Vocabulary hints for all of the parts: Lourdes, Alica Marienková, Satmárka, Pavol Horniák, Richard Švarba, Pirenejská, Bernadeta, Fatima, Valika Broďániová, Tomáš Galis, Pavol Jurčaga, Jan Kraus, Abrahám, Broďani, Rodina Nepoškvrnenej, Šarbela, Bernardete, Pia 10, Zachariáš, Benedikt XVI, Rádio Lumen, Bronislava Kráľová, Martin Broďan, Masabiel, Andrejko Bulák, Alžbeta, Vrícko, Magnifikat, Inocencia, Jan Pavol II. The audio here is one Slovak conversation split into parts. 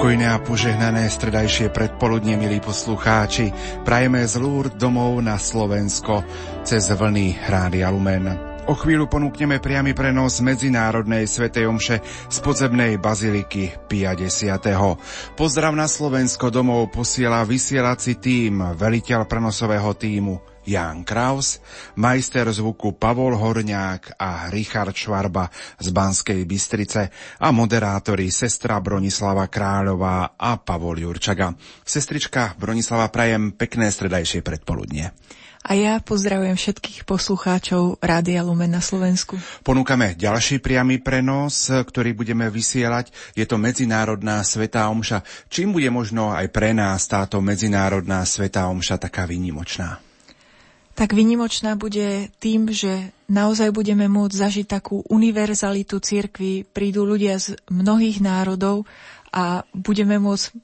Pokojné a požehnané stredajšie predpoludne, milí poslucháči. Prajeme z Lúrd domov na Slovensko cez vlny Rádia Lumen. O chvíľu ponúkneme priamy prenos medzinárodnej svätej omše z podzemnej baziliky Pia 10. Pozdrav na Slovensko domov posiela vysielací tím, veliteľ prenosového tímu Jan Kraus, majster zvuku Pavol Horniák a Richard Švarba z Banskej Bystrice a moderátori sestra Bronislava Kráľová a Pavol Jurčaga. Sestrička Bronislava, prajem pekné stredajšie predpoludnie. A ja pozdravujem všetkých poslucháčov Rádia Lumen na Slovensku. Ponúkame ďalší priamy prenos, ktorý budeme vysielať. Je to medzinárodná svätá omša. Čím bude možno aj pre nás táto medzinárodná svätá omša taká výnimočná? Tak výnimočná bude tým, že naozaj budeme môcť zažiť takú univerzalitu cirkvi. Prídu ľudia z mnohých národov a budeme môcť,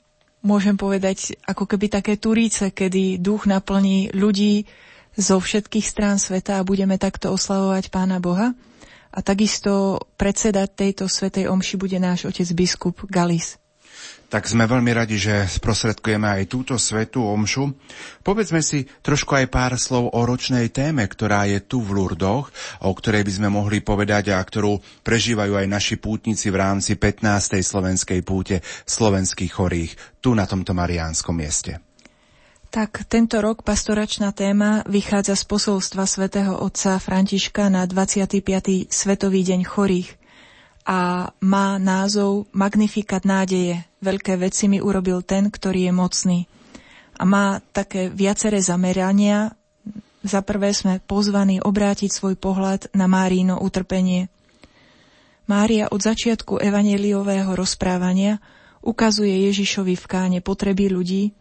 môžem povedať, ako keby také turíce, kedy duch naplní ľudí zo všetkých strán sveta a budeme takto oslavovať Pána Boha. A takisto predsedať tejto svätej omši bude náš otec biskup Galis. Tak sme veľmi radi, že sprostredkujeme aj túto svätú omšu. Povedzme si trošku aj pár slov o ročnej téme, ktorá je tu v Lurdoch, o ktorej by sme mohli povedať a ktorú prežívajú aj naši pútnici v rámci 15. slovenskej púte slovenských chorých tu na tomto mariánskom mieste. Tak tento rok pastoračná téma vychádza z posolstva svätého otca Františka na 25. svetový deň chorých a má názov Magnifikat nádeje. Veľké veci mi urobil ten, ktorý je mocný. A má také viaceré zamerania. Za prvé sme pozvaní obrátiť svoj pohľad na Márino utrpenie. Mária od začiatku evanjeliového rozprávania ukazuje Ježišovi v Káne potreby ľudí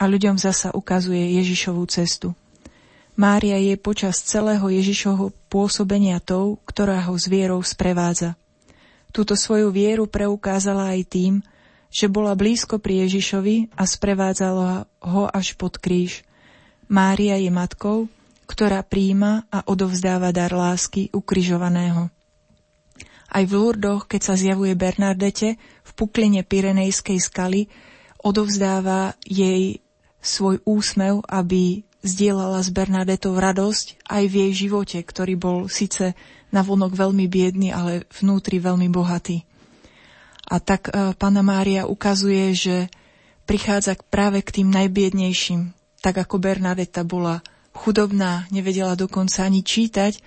a ľuďom zasa ukazuje Ježišovú cestu. Mária je počas celého Ježišovho pôsobenia tou, ktorá ho s vierou sprevádza. Túto svoju vieru preukázala aj tým, že bola blízko pri Ježišovi a sprevádzala ho až pod kríž. Mária je matkou, ktorá prijíma a odovzdáva dar lásky ukrižovaného. Aj v Lurdoch, keď sa zjavuje Bernardete, v pukline Pirenejskej skaly odovzdáva jej svoj úsmev, aby zdieľala s Bernadetou radosť aj v jej živote, ktorý bol síce navonok veľmi biedný, ale vnútri veľmi bohatý. A tak Panna Mária ukazuje, že prichádza práve k tým najbiednejším. Tak ako Bernadeta bola chudobná, nevedela dokonca ani čítať,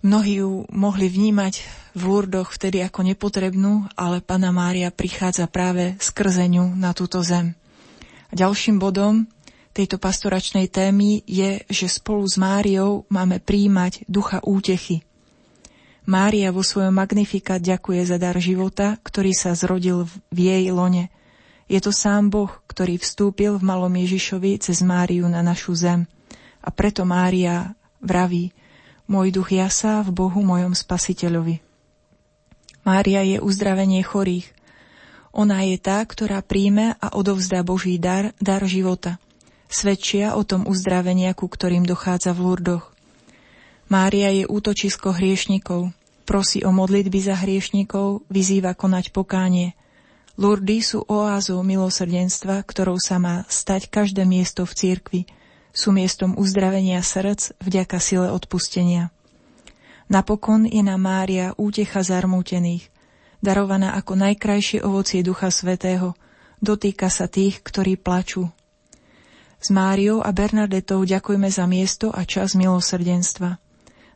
mnohí ju mohli vnímať v Lurdoch vtedy ako nepotrebnú, ale Panna Mária prichádza práve skrze ňu na túto zem. A ďalším bodom tejto pastoračnej témy je, že spolu s Máriou máme prijímať ducha útechy. Mária vo svojom Magnificat ďakuje za dar života, ktorý sa zrodil v jej lone. Je to sám Boh, ktorý vstúpil v malom Ježišovi cez Máriu na našu zem. A preto Mária vraví: môj duch jasá v Bohu mojom Spasiteľovi. Mária je uzdravenie chorých. Ona je tá, ktorá príjme a odovzdá Boží dar, dar života. Svedčia o tom uzdravenia, ku ktorým dochádza v Lurdoch. Mária je útočisko hriešnikov, prosí o modlitby za hriešnikov, vyzýva konať pokánie. Lurdy sú oázou milosrdenstva, ktorou sa má stať každé miesto v cirkvi. Sú miestom uzdravenia srdc vďaka sile odpustenia. Napokon je na Mária útecha zarmútených, darovaná ako najkrajšie ovocie Ducha Svätého, dotýka sa tých, ktorí plačú. S Máriou a Bernadetou ďakujeme za miesto a čas milosrdenstva.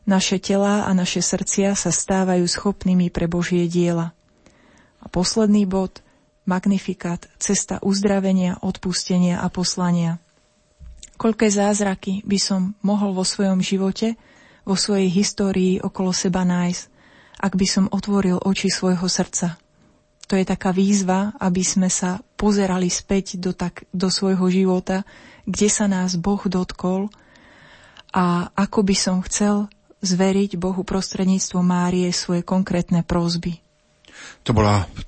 Naše telá a naše srdcia sa stávajú schopnými pre Božie diela. A posledný bod, Magnifikat, cesta uzdravenia, odpustenia a poslania. Koľké zázraky by som mohol vo svojom živote, vo svojej histórii okolo seba nájsť, ak by som otvoril oči svojho srdca. To je taká výzva, aby sme sa pozerali späť do svojho života, kde sa nás Boh dotkol a ako by som chcel zveriť Bohu prostredníctvom Márie svoje konkrétne prosby. To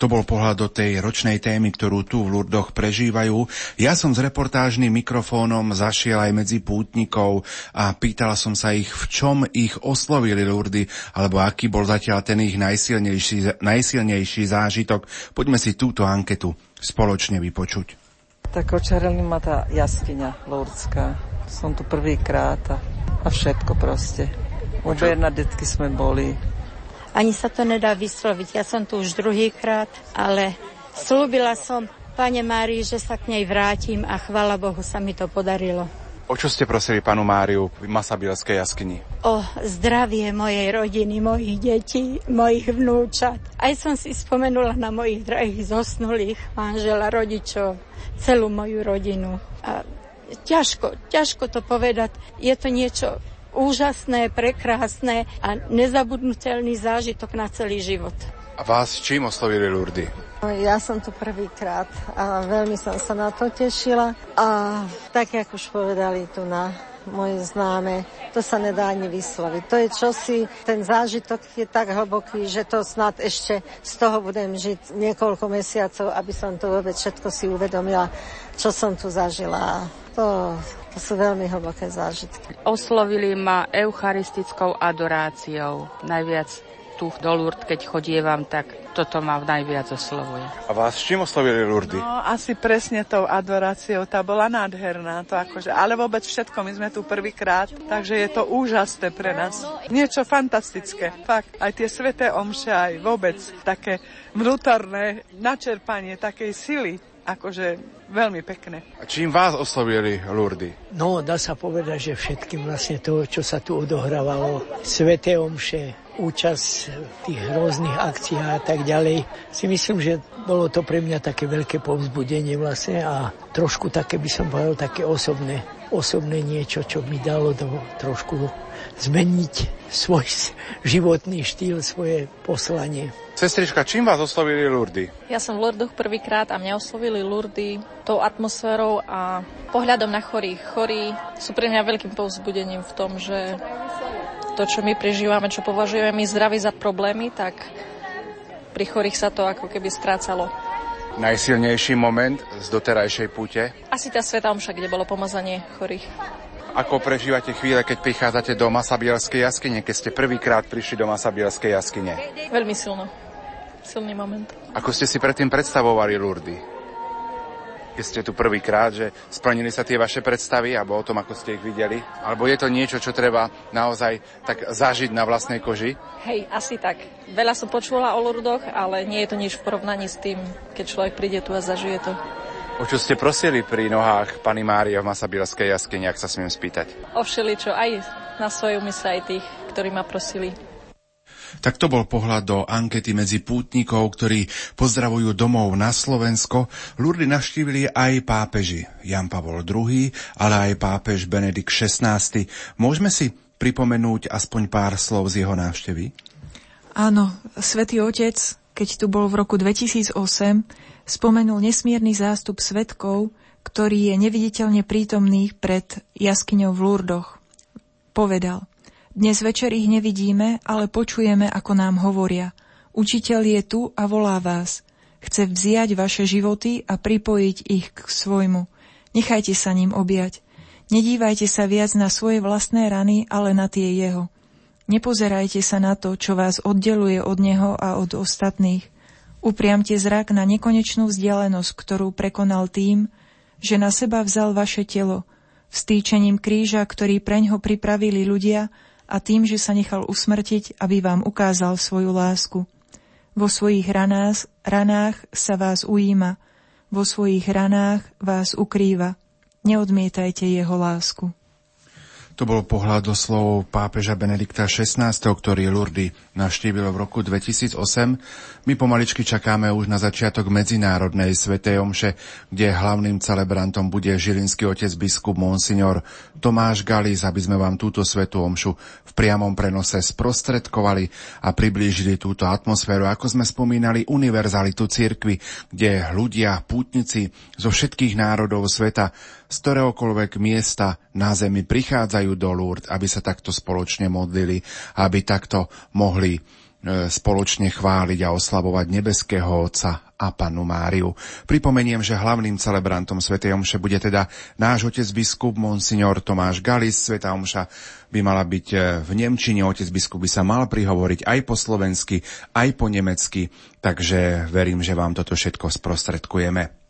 bol pohľad do tej ročnej témy, ktorú tu v Lurdoch prežívajú. Ja som s reportážnym mikrofónom zašiel aj medzi pútnikov a pýtal som sa ich, v čom ich oslovili Lurdy, alebo aký bol zatiaľ ten ich najsilnejší zážitok. Poďme si túto anketu spoločne vypočuť. Tak očarelný ma tá jaskyňa lurdská. Som tu prvýkrát a všetko proste. U Bernardetky sme boli. Ani sa to nedá vysloviť. Ja som tu už druhýkrát, ale slúbila som Pane Márii, že sa k nej vrátim a chvála Bohu sa mi to podarilo. O čo ste prosili panu Máriu v Masabilskej jaskyni? O zdravie mojej rodiny, mojich detí, mojich vnúčat. Aj som si spomenula na mojich drahých zosnulých, manžela, rodičov, celú moju rodinu. A ťažko to povedať. Je to niečo úžasné, prekrásne a nezabudnutelný zážitok na celý život. A vás čím oslovili Lurdy? Ja som tu prvýkrát a veľmi som sa na to tešila a tak, jak už povedali tu na moje známe, to sa nedá ani vysloviť. To je čosi, ten zážitok je tak hlboký, že to snad ešte z toho budem žiť niekoľko mesiacov, aby som to vôbec všetko si uvedomila, čo som tu zažila. To sú veľmi hlboké zážitky. Oslovili ma eucharistickou adoráciou najviac. Tu do Lourdes, keď chodievam, tak toto ma najviac oslovuje. A vás čím oslovili Lourdes? No, asi presne tou adoráciou, tá bola nádherná, to akože, ale vôbec všetko, my sme tu prvýkrát, takže je to úžasné pre nás. Niečo fantastické, fakt, aj tie sväté omše, aj vôbec také vnútorné načerpanie takej sily, akože veľmi pekné. A čím vás oslovili Lurdy? No, dá sa povedať, že všetkým vlastne toho, čo sa tu odohrávalo, sveté omše, účasť v tých rôznych akciách a tak ďalej. Si myslím, že bolo to pre mňa také veľké povzbudenie vlastne a trošku také, by som povedal, také osobné niečo, čo mi dalo do trošku zmeniť svoj životný štýl, svoje poslanie. Sestrička, čím vás oslovili Lurdy? Ja som v Lurdoch prvýkrát a mňa oslovili Lurdy tou atmosférou a pohľadom na chorých. Chorí sú pre mňa veľkým povzbudením v tom, že to, čo my prežívame, čo považujeme my zdraví za problémy, tak pri chorých sa to ako keby strácalo. Najsilnejší moment z doterajšej púte? Asi tá svätá omša, kde bolo pomazanie chorých. Ako prežívate chvíle, keď prichádzate do Masabielskej jaskyne, keď ste prvýkrát prišli do Masabielskej jaskyne? Veľmi silno. Silný moment. Ako ste si predtým predstavovali Lurdy? Keď ste tu prvýkrát, že splnili sa tie vaše predstavy alebo o tom, ako ste ich videli? Alebo je to niečo, čo treba naozaj tak zažiť na vlastnej koži? Hej, asi tak. Veľa som počula o Lurdoch, ale nie je to nič v porovnaní s tým, keď človek príde tu a zažije to. O čo ste prosili pri nohách pani Márie v Masabilskej jaskyni, ak sa smiem spýtať? O všeličo, aj na svoju mysle aj tých, ktorí ma prosili. Tak to bol pohľad do ankety medzi pútnikov, ktorí pozdravujú domov na Slovensko. Lurdy navštívili aj pápeži Jan Pavol II, ale aj pápež Benedikt XVI. Môžeme si pripomenúť aspoň pár slov z jeho návštevy? Áno, Svätý Otec, keď tu bol v roku 2008, spomenul nesmierny zástup svedkov, ktorý je neviditeľne prítomný pred jaskyňou v Lurdoch. Povedal, dnes večer ich nevidíme, ale počujeme, ako nám hovoria. Učiteľ je tu a volá vás. Chce vziať vaše životy a pripojiť ich k svojmu. Nechajte sa ním objať. Nedívajte sa viac na svoje vlastné rany, ale na tie jeho. Nepozerajte sa na to, čo vás oddeluje od neho a od ostatných. Upriamte zrak na nekonečnú vzdialenosť, ktorú prekonal tým, že na seba vzal vaše telo, vstýčením kríža, ktorý preňho pripravili ľudia a tým, že sa nechal usmrtiť, aby vám ukázal svoju lásku. Vo svojich ranách sa vás ujíma, vo svojich ranách vás ukrýva. Neodmietajte jeho lásku. To bol pohľad do slov pápeža Benedikta XVI, ktorý Lurdy navštívil v roku 2008. My pomaličky čakáme už na začiatok medzinárodnej svätej omše, kde hlavným celebrantom bude žilinský otec biskup monsignor Tomáš Galis, aby sme vám túto svätú omšu v priamom prenose sprostredkovali a priblížili túto atmosféru, ako sme spomínali, univerzalitu cirkvi, kde ľudia, pútnici zo všetkých národov sveta, z ktoréhokoľvek miesta na zemi prichádzajú do Lourdes, aby sa takto spoločne modlili, aby takto mohli spoločne chváliť a oslavovať nebeského Otca a Pannu Máriu. Pripomeniem, že hlavným celebrantom svätej omše bude teda náš otec biskup monsignor Tomáš Galis. Svätá omša by mala byť v nemčine, otec biskup by sa mal prihovoriť aj po slovensky, aj po nemecky, takže verím, že vám toto všetko sprostredkujeme.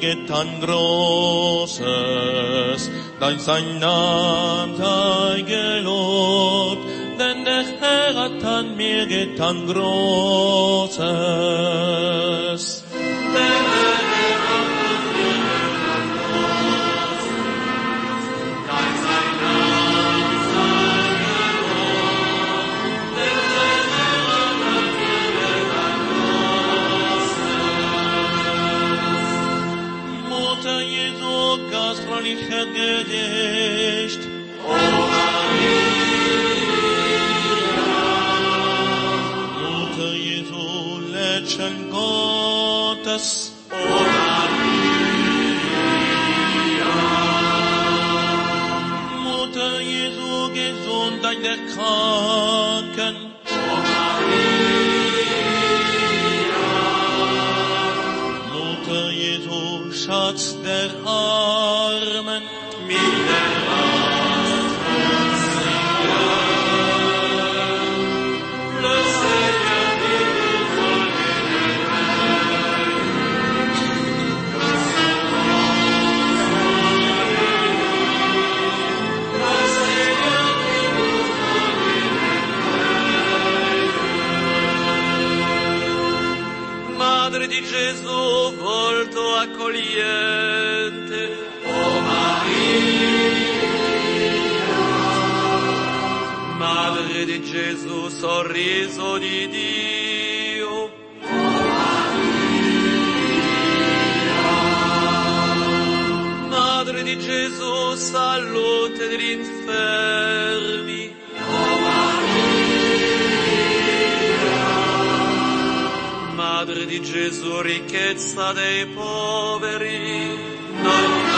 Getan Großes, dein sein Name sei gelobt, denn der Herr hat an mir getan Großes. Denn der Herr hat an mir getan Großes, dein sein Name sei gelobt, denn der Herr hat an mir getan Großes. Mutter Jesu, gastfreundlicher Gedicht. O Maria, Mutter Jesu, Lädchen Gottes. O Maria, Mutter Jesu, Gesundheit der Kranken. O Maria, Mutter Jesu, Schatz der Armen, mit der Rast uns sicher. Löset ihr die Gefolge der Welt, löset uns sicher. Löset ihr die Gefolge der Welt. Madre di Gesù, volto accogliente, o Maria, Madre di Gesù, sorriso di Dio, o Maria, Madre di Gesù, salute degli infermi, o Maria, Madre di Gesù, ricchezza dei poveri, noi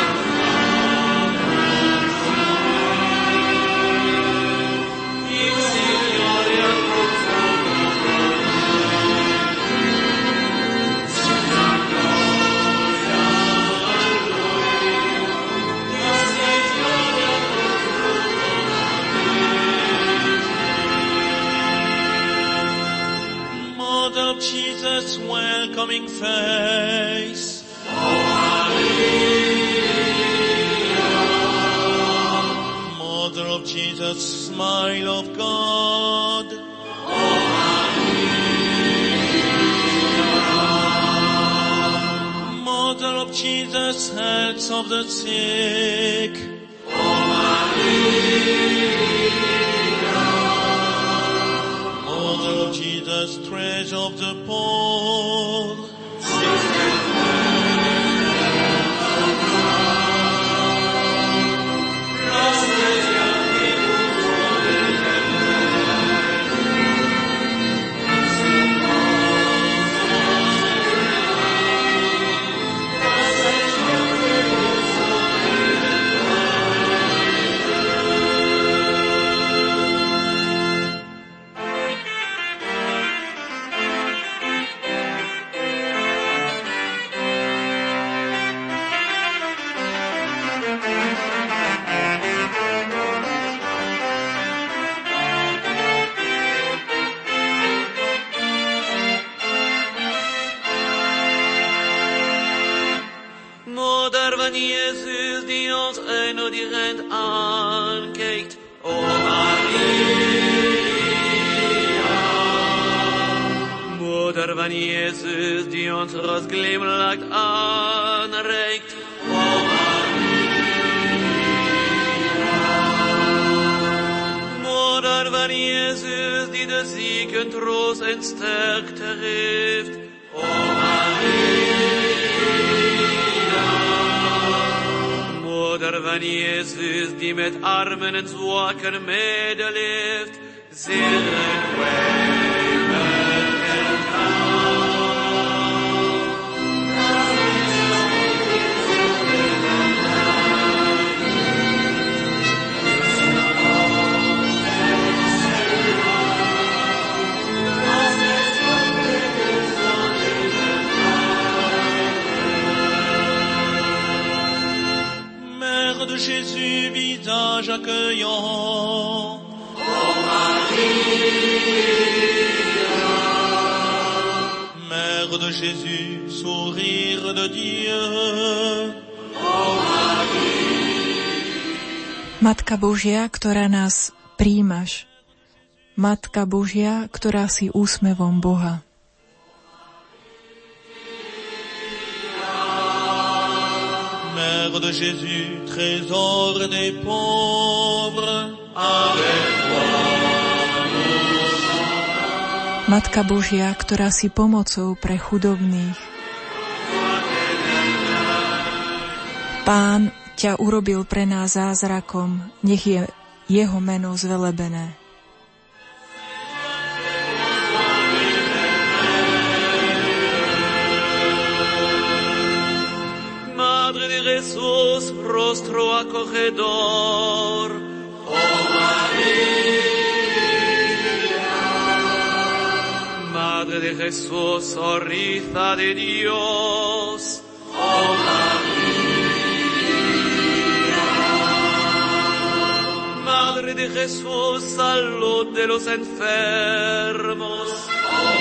Jesus' welcoming face. O Maria, Mother of Jesus, smile of God. O Maria, the heads of the sick. O Maria, Mother of Jesus, treasure of the poor. Matka Božia, ktorá nás príjmaš. Matka Božia, ktorá si úsmevom Boha. Mère de Jésus, trésor des pauvres, avec toi nous chantons. Matka Božia, ktorá si pomocou pre chudobných. Pán ťa urobil pre nás zázrakom, nech je jeho meno zvelebené. Madre de Jesús, rostro acogedor, o María. Madre de Jesús, sonrisa de Dios, o María. Madre de Jesús, salud de los enfermos, oh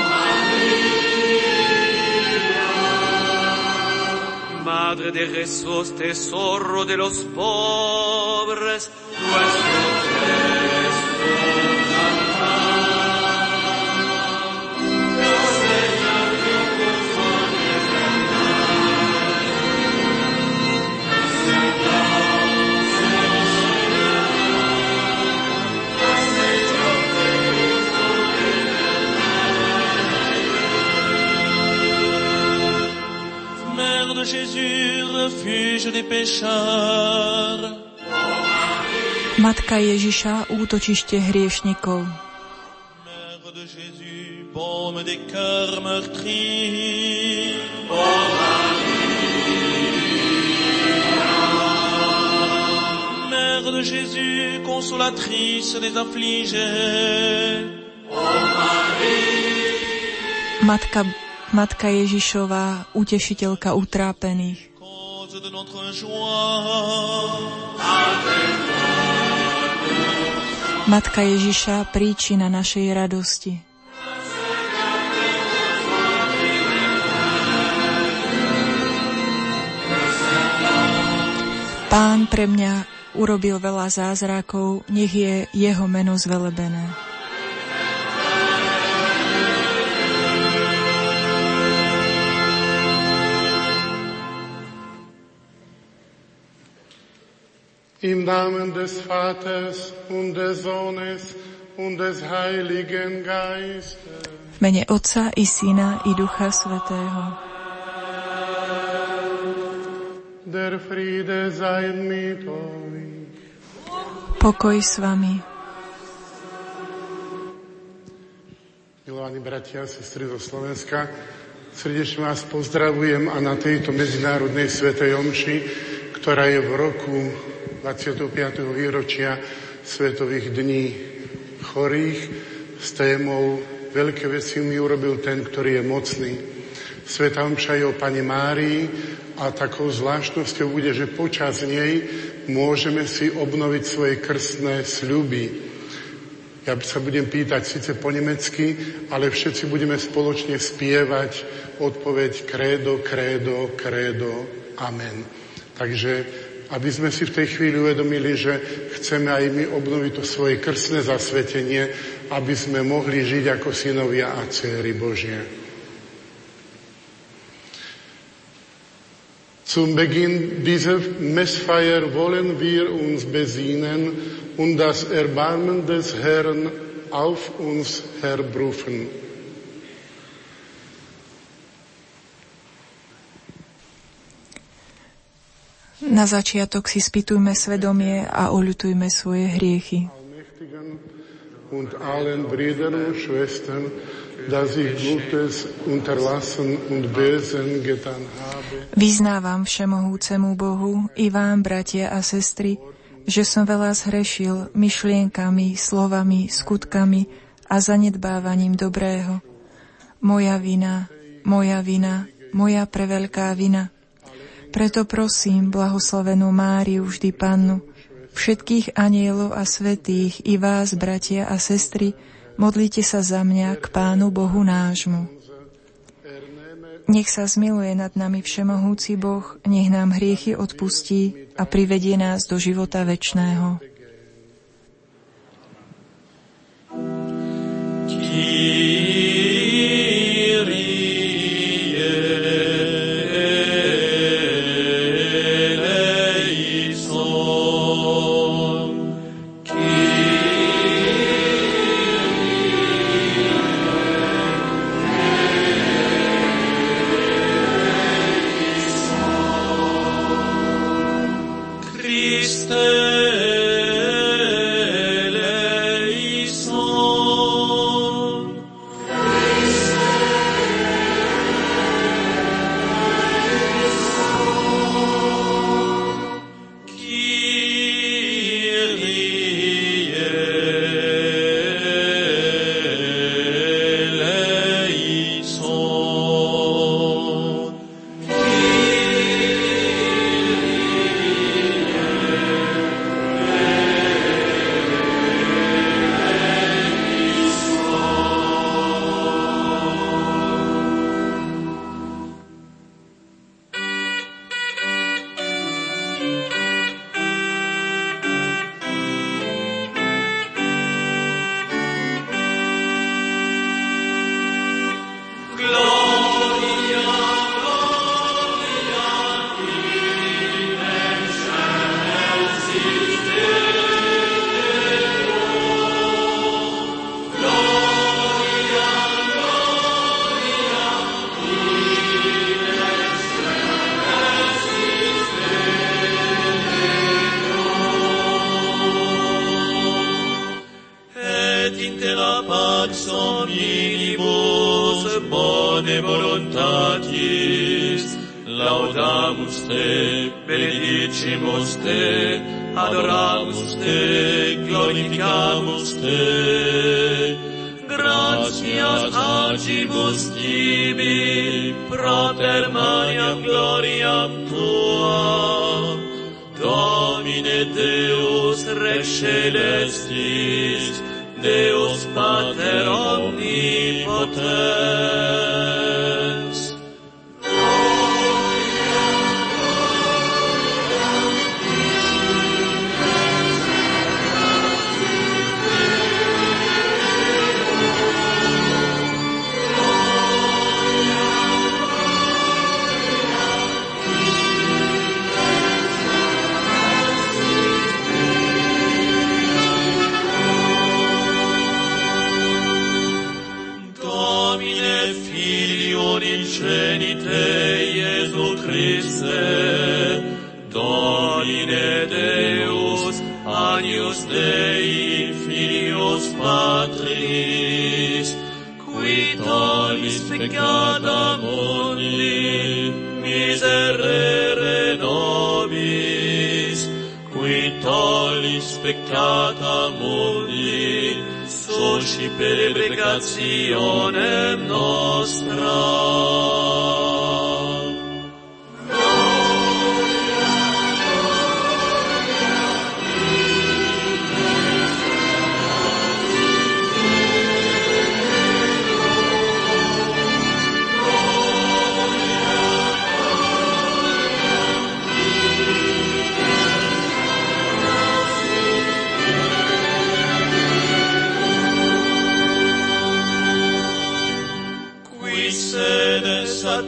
María. Madre de Jesús, tesoro de los pobres, nuestro Jesús. Matka Ježiša, útočište hriešnikov. Mère de Jésus, consolatrice des affligés. Matka Ježišová, utešiteľka utrápených. De notre joie, Matka Ježiša, príčina našej radosti. Pán pre mňa urobil veľa zázrakov, nech je jeho meno zvelebené. Im Namen des Vaters und des Sohnes und des Heiligen Geistes. V mene Otca i Syna i Ducha Svätého. Der Friede sei mit euch. Pokoj s vami. Milovaní bratia a sestry zo Slovenska, srdečne vás pozdravujem a na tejto medzinárodnej svätej omši, ktorá je v roku 25. výročia Svetových dní chorých s témou Veľké veci mi urobil ten, ktorý je mocný. Sveta omša je o Pane Márii a takou zvláštnosťou bude, že počas nej môžeme si obnoviť svoje krstné sľuby. Ja sa budem pýtať síce po nemecky, ale všetci budeme spoločne spievať odpoveď Credo, Credo, Credo, Amen. Takže aby sme si v tej chvíli uvedomili, že chceme aj my obnoviť to svoje krstné zasvetenie, aby sme mohli žiť ako synovia a dcéry Božie. Zum Beginn dieser Messfeier wollen wir uns besinnen und das Erbarmen des Herrn auf uns herbrufen. Na začiatok si spytujme svedomie a oľutujme svoje hriechy. Und allen Brüdern und Schwestern, dass ich Gutes unterlassen und Bösen getan habe. Vyznávam všemohúcemu Bohu i vám, bratia a sestry, že som veľa zhrešil myšlienkami, slovami, skutkami a zanedbávaním dobrého. Moja vina, moja vina, moja preveľká vina. Preto prosím blahoslavenú Máriu, vždy Pannu, všetkých anjelov a svätých i vás, bratia a sestry, modlite sa za mňa k Pánu Bohu nášmu. Nech sa zmiluje nad nami všemohúci Boh, nech nám hriechy odpustí a privedie nás do života večného. Filior ingenite Jesu Christe, Domine Deus, Agnus Dei, Filius Patris, qui tollis peccata mundi, miserere nobis, qui tollis peccata mundi, suscipere peccationem nostra.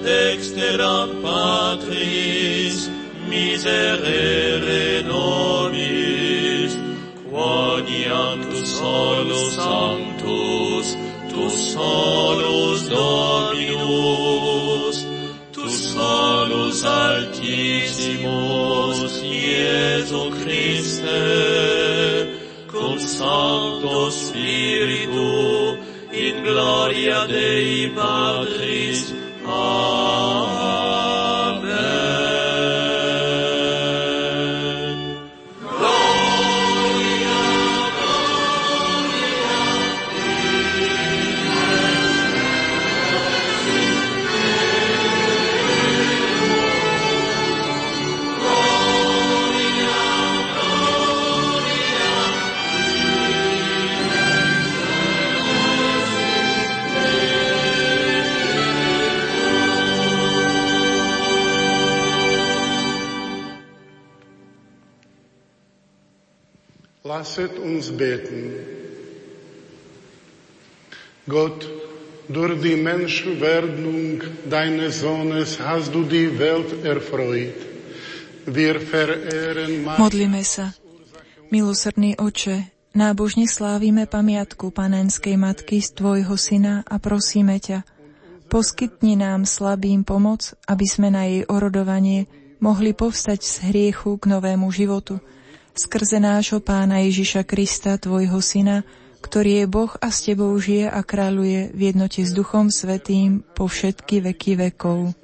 Dexteram Patris, miserere nobis, quoniam tu solus sanctus, tu solus dominus, tu solus altissimus, Iesu Christe, cum Sancto Spiritu, in gloria Dei Patris, Amen. Gloria, gloria, Lasset uns beten. Gott, durch die Menschwerdung deines Sohnes hast du die Welt erfreut. Wir verehren... Modlíme sa. Milosrdný Oče, nábožne slávime pamiatku Panenskej Matky z Tvojho Syna a prosíme ťa, poskytni nám slabým pomoc, aby sme na jej orodovanie mohli povstať z hriechu k novému životu. Skrze nášho Pána Ježiša Krista, Tvojho Syna, ktorý je Boh a s Tebou žije a kráľuje v jednote s Duchom Svätým po všetky veky vekov.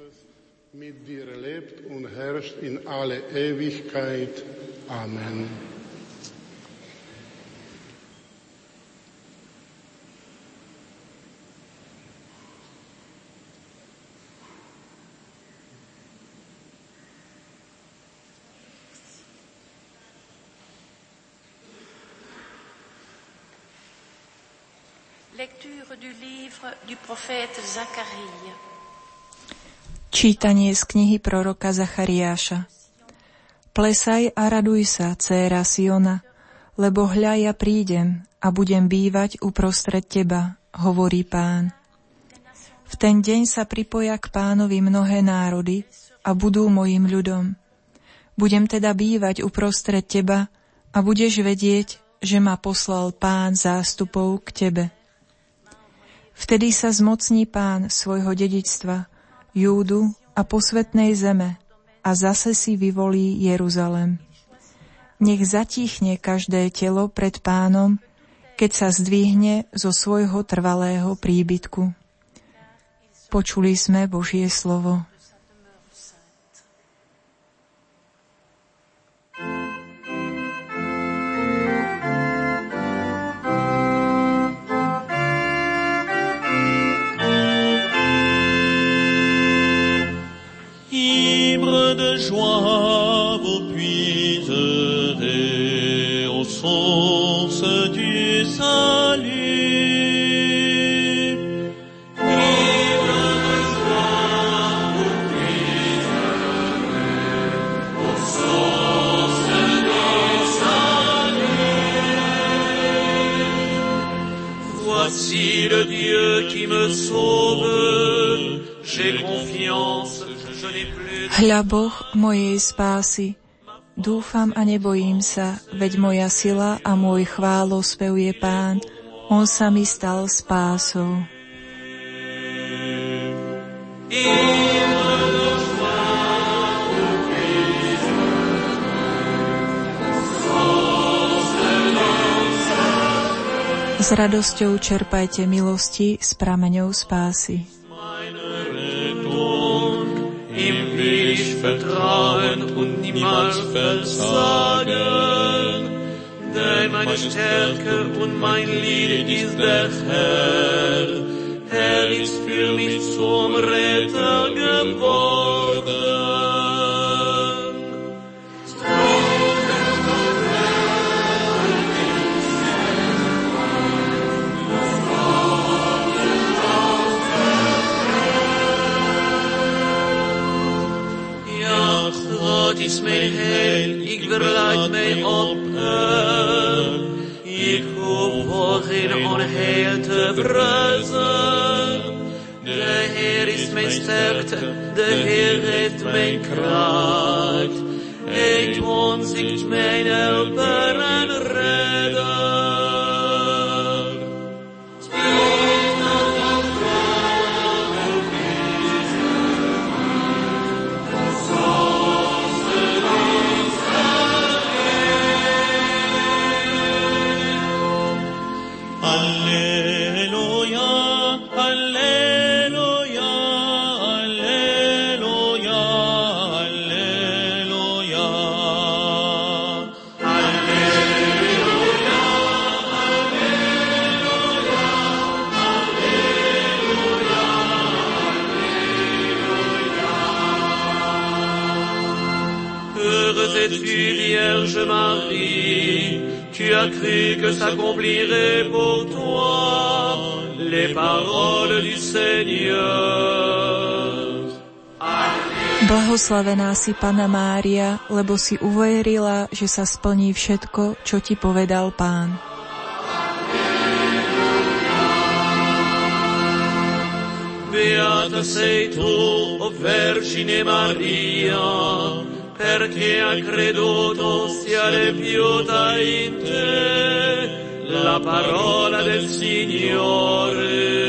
Amen. Čítanie z knihy proroka Zachariáša. Plesaj a raduj sa, dcéra Siona, lebo hľa ja prídem a budem bývať uprostred teba, hovorí Pán. V ten deň sa pripoja k Pánovi mnohé národy a budú mojim ľudom. Budem teda bývať uprostred teba a budeš vedieť, že ma poslal Pán zástupov k tebe. Vtedy sa zmocní Pán svojho dedičstva, Júdu a posvätnej zeme a zase si vyvolí Jeruzalem. Nech zatíchne každé telo pred Pánom, keď sa zdvihne zo svojho trvalého príbytku. Počuli sme Božie slovo. De joie, vous puiserez aux sources du salut. Libre de joie, vous puiserez aux sources du salut. Voici le Dieu qui me sauve, j'ai confiance. Hľa Boh mojej spásy, dúfam a nebojím sa, veď moja sila a môj chválospev je Pán, on sa mi stal spásou. S radosťou čerpajte milosti s prameňou spásy. Blahoslavená si Panna Mária, lebo si uverila, že sa splní všetko, čo ti povedal Pán. Beata sei tu, o Vergine Maria, perché ha creduto sia adempiuta in te la parola del Signore.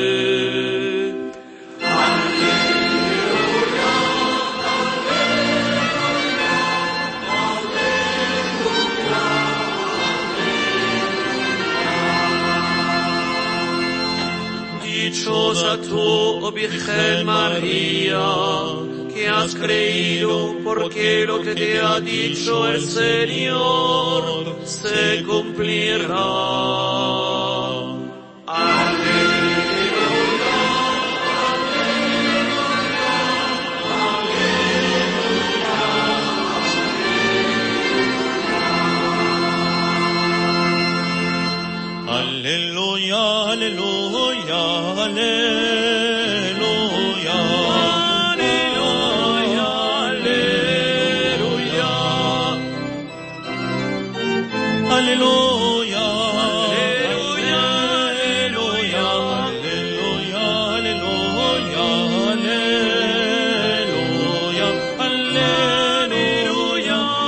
Dichosa tu, oh Virgen María, que has creído porque lo que te ha dicho el Señor se cumplirá. Aleluya, aleluya, aleluya, aleluya, aleluya. Alleluia, alleluia, alleluia, alleluia, alleluia, alleluia, alleluia, alleluia, alleluia,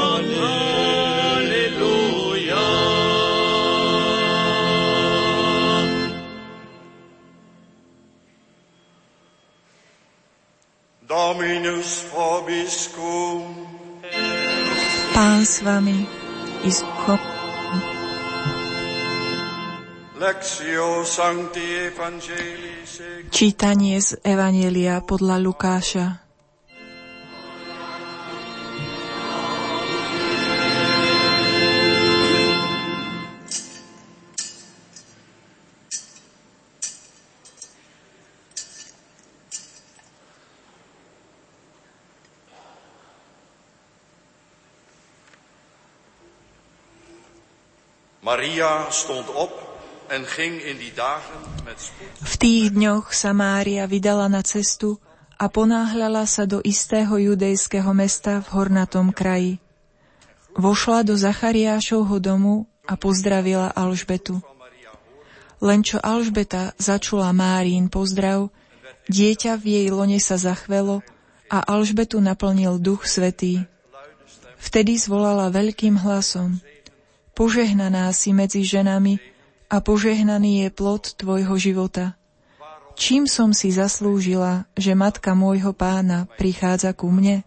Pán s vami i s duchom. Čítanie z Evanjelia podľa Lukáša. V tých dňoch sa Mária vydala na cestu a ponáhľala sa do istého judejského mesta v hornatom kraji. Vošla do Zachariášovho domu a pozdravila Alžbetu. Len čo Alžbeta začula Márín pozdrav, dieťa v jej lone sa zachvelo a Alžbetu naplnil Duch Svätý. Vtedy zvolala veľkým hlasom: Požehnaná si medzi ženami a požehnaný je plod tvojho života. Čím som si zaslúžila, že matka môjho pána prichádza ku mne?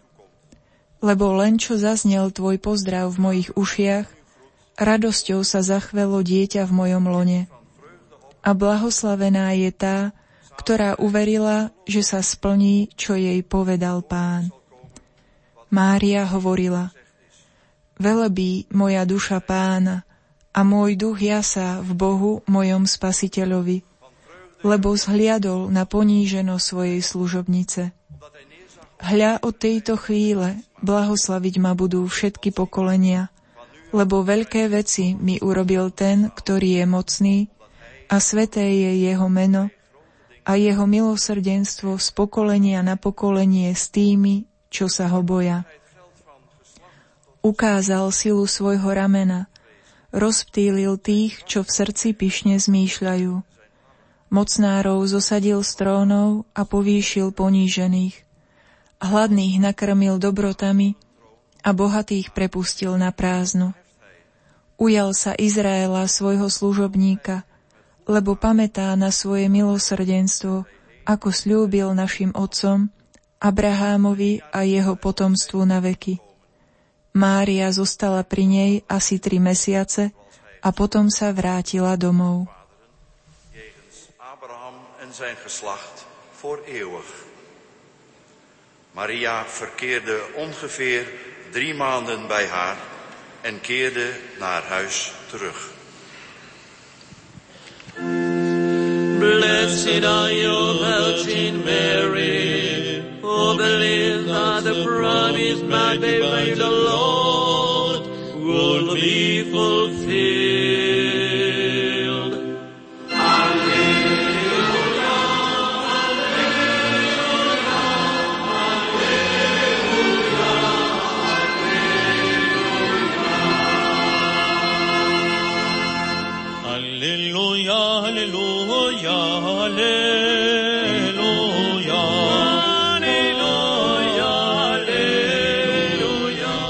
Lebo len čo zaznel tvoj pozdrav v mojich ušiach, radosťou sa zachvelo dieťa v mojom lone. A blahoslavená je tá, ktorá uverila, že sa splní, čo jej povedal Pán. Mária hovorila: Velebí moja duša Pána a môj duch jasá v Bohu mojom Spasiteľovi, lebo zhliadol na poníženo svojej služobnice. Hľa, od tejto chvíle blahoslaviť ma budú všetky pokolenia, lebo veľké veci mi urobil ten, ktorý je mocný, a sveté je jeho meno, a jeho milosrdenstvo z pokolenia na pokolenie s tými, čo sa ho boja. Ukázal silu svojho ramena, rozptýlil tých, čo v srdci pyšne zmýšľajú. Mocnárov zosadil z trónov a povýšil ponížených. Hladných nakrmil dobrotami a bohatých prepustil na prázdno. Ujal sa Izraela svojho služobníka, lebo pamätá na svoje milosrdenstvo, ako sľúbil našim otcom, Abrahámovi a jeho potomstvu na veky. Mária zostala pri nej asi 3 mesiace a potom sa vrátila domov. Zijn geslacht voor eeuwig. Maria verkeerde ongeveer 3 maanden bij haar en keerde naar huis terug. Blessed are you, Virgin Mary, who believed that the promise made by the Lord would be fulfilled.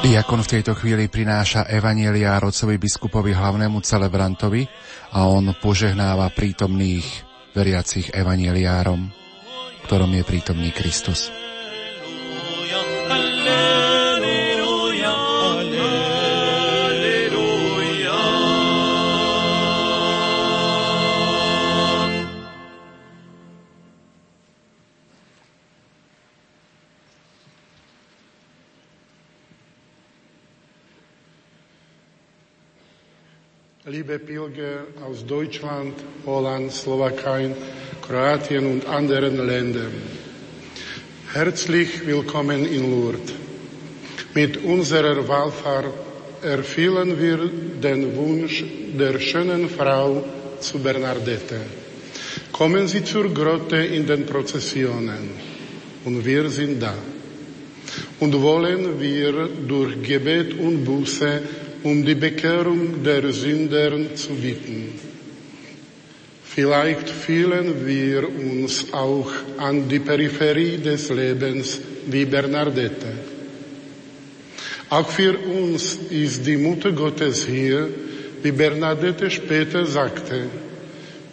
Diakon v tejto chvíli prináša evanjeliá rodcovi biskupovi hlavnému celebrantovi a on požehnáva prítomných veriacich evanjeliárom, ktorom je prítomný Kristus. Liebe Pilger aus Deutschland, Holland, Slowakei, Kroatien und anderen Ländern. Herzlich willkommen in Lourdes. Mit unserer Wallfahrt erfüllen wir den Wunsch der schönen Frau zu Bernardete. Kommen Sie zur Grotte in den Prozessionen. Und wir sind da. Und wollen wir durch Gebet und Buße die Bekehrung der Sünder zu bitten. Vielleicht fühlen wir uns auch an die Peripherie des Lebens wie Bernardete. Auch für uns ist die Mutter Gottes hier, wie Bernardete später sagte,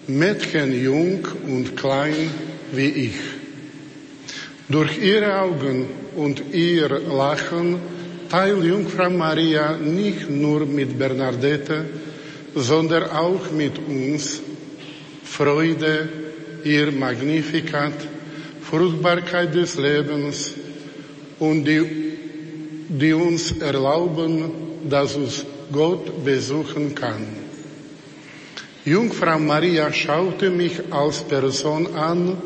Mädchen jung und klein wie ich. Durch ihre Augen und ihr Lachen teilt Jungfrau Maria nicht nur mit Bernardete, sondern auch mit uns Freude, ihr Magnificat, Fruchtbarkeit des Lebens und die uns erlauben, dass uns Gott besuchen kann. Jungfrau Maria schaute mich als Person an,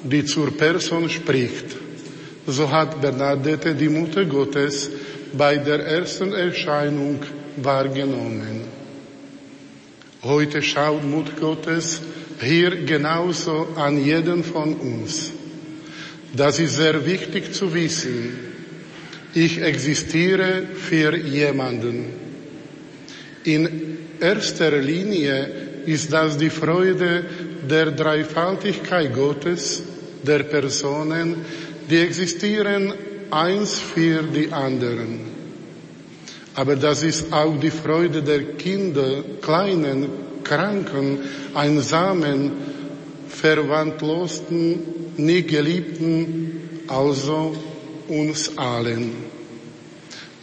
die zur Person spricht. So hat Bernardete die Mutter Gottes bei der ersten Erscheinung wahrgenommen. Heute schaut Mutter Gottes hier genauso an jeden von uns. Das ist sehr wichtig zu wissen. Ich existiere für jemanden. In erster Linie ist das die Freude der Dreifaltigkeit Gottes, der Personen, die existieren eins für die anderen. Aber das ist auch die Freude der Kinder, Kleinen, Kranken, Einsamen, verwandlosten, nie geliebten, also uns allen.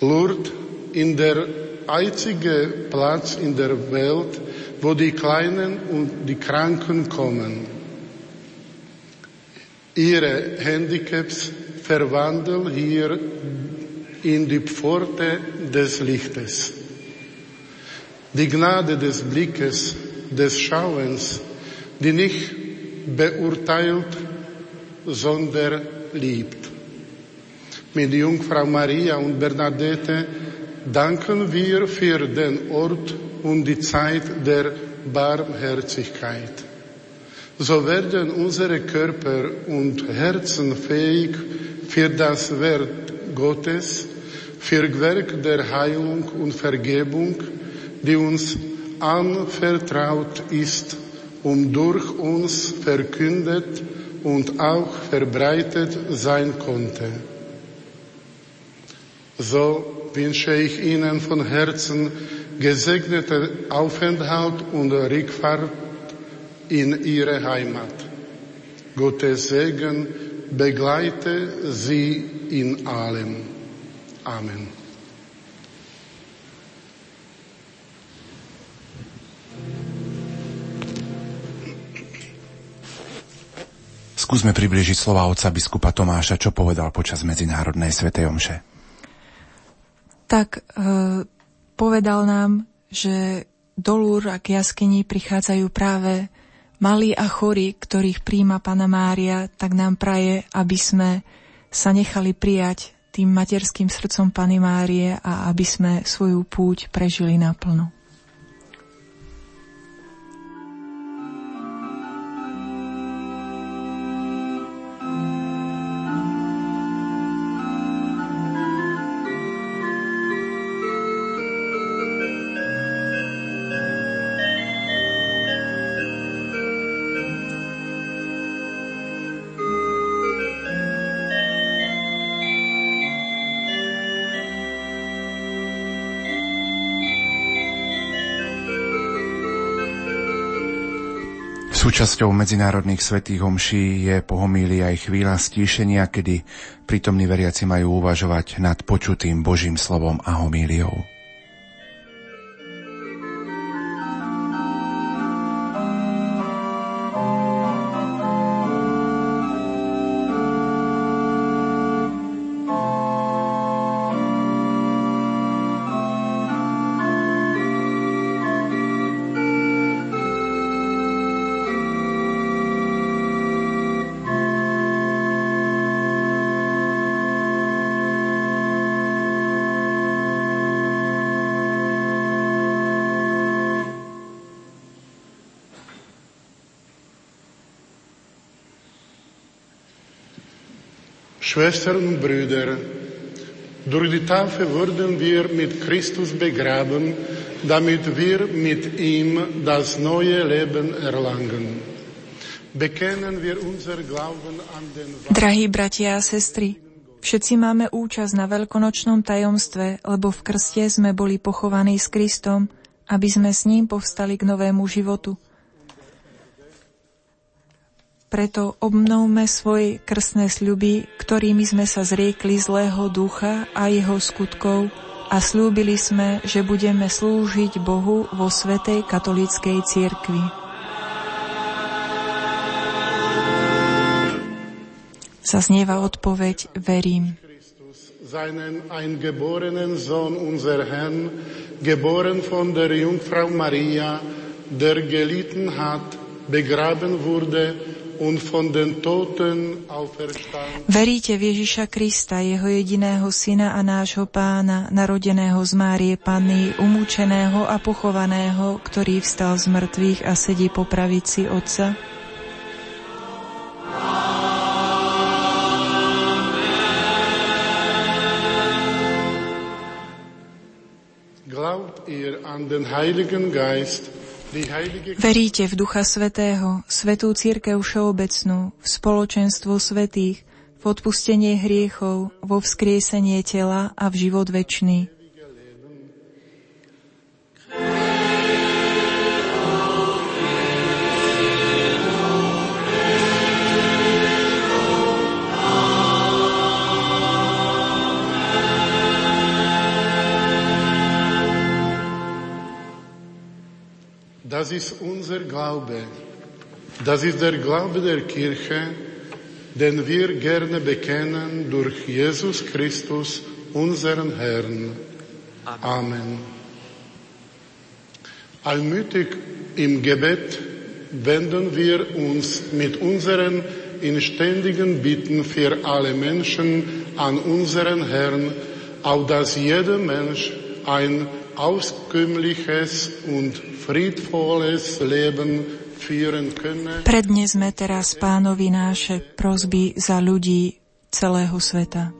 Lourdes in der einzige Platz in der Welt, wo die Kleinen und die Kranken kommen. Ihre Handicaps verwandeln hier in die Pforte des Lichtes. Die Gnade des Blickes, des Schauens, die nicht beurteilt, sondern liebt. Mit Jungfrau Maria und Bernardete danken wir für den Ort und die Zeit der Barmherzigkeit. So werden unsere Körper und Herzen fähig für das Werk Gottes, für Werk der Heilung und Vergebung, die uns anvertraut ist und durch uns verkündet und auch verbreitet sein konnte. So wünsche ich Ihnen von Herzen gesegneten Aufenthalt und Rückfahrt in Ihre Heimat. Gottes Segen begleite Sie in allem. Amen. Skúsme približiť slova otca biskupa Tomáša, čo povedal počas medzinárodnej svätej omše. Tak povedal nám, že do Lúr a k jaskyni prichádzajú práve malí a chorí, ktorých príjma Panna Mária, tak nám praje, aby sme sa nechali prijať tým materským srdcom Panny Márie a aby sme svoju púť prežili naplno. Súčasťou medzinárodných svätých omší je po homílii aj chvíľa stíšenia, kedy prítomní veriaci majú uvažovať nad počutým Božím slovom a homíliou. Schwestern und Brüder, durch die Taufe wurden wir mit Christus begraben, damit wir mit ihm das neue Leben erlangen. Bekennen wir unser Glauben an den wahren... Drahí bratia a sestry, všetci máme účasť na veľkonočnom tajomstve, lebo v krste sme boli pochovaní s Kristom, aby sme s ním povstali k novému životu. Preto obnovme svoje krstné sľuby, ktorými sme sa zriekli zlého ducha a jeho skutkov a slúbili sme, že budeme slúžiť Bohu vo svätej katolíckej cirkvi. Zaznieva odpoveď, verím. Seinen eingeborenen Sohn, unser Herrn, geboren von der Jungfrau Maria, der gelitten hat, begraben wurde, veríte v Ježiša Krista, jeho jediného syna a nášho pána, narodeného z Márie Panny, umúčeného a pochovaného, ktorý vstal z mŕtvych a sedí po pravici Otca? Glaubt ihr an den Heiligen Geist? Veríte v Ducha Svätého, Svätú Cirkev všeobecnú, v spoločenstvo svätých, v odpustenie hriechov, vo vzkriesenie tela a v život večný. ist unser Glaube. Das ist der Glaube der Kirche, den wir gerne bekennen durch Jesus Christus, unseren Herrn. Amen. Allmütig im Gebet wenden wir uns mit unseren inständigen Bitten für alle Menschen an unseren Herrn, auf dass jeder Mensch ein auskömmliches und friedvolles Leben führen könne. Prednesme teraz Pánovi naše prosby za ľudí celého sveta.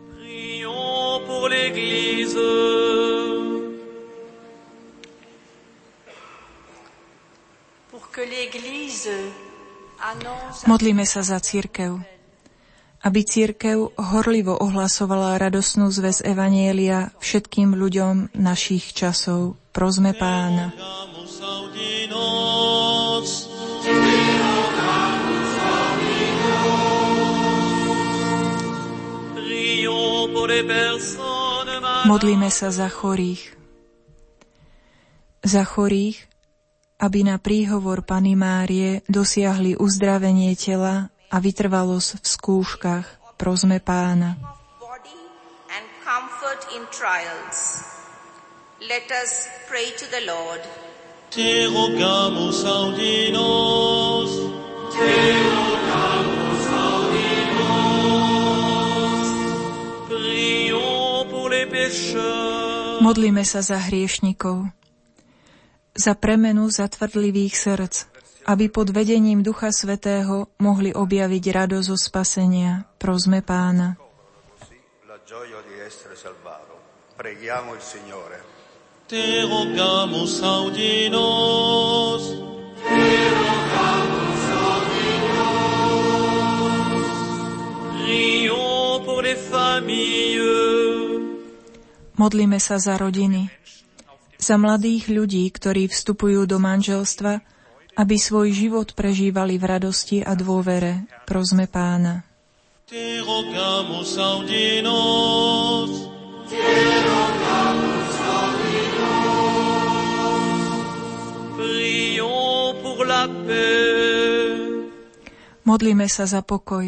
Modlíme sa za cirkev, aby cirkev horlivo ohlasovala radosnú zväz evanjelia všetkým ľuďom našich časov. Prosme Pána. Modlíme sa za chorých, aby na príhovor Panny Márie dosiahli uzdravenie tela a vytrvalosť v skúškach. Prosme Pána. Modlíme sa za hriešnikov, za premenu zatvrdlivých srdc, aby pod vedením Ducha Svätého mohli objaviť radosť zo spasenia. Prosme Pána. Modlíme sa za rodiny, za mladých ľudí, ktorí vstupujú do manželstva, aby svoj život prežívali v radosti a dôvere. Prosme Pána. Modlíme sa za pokoj,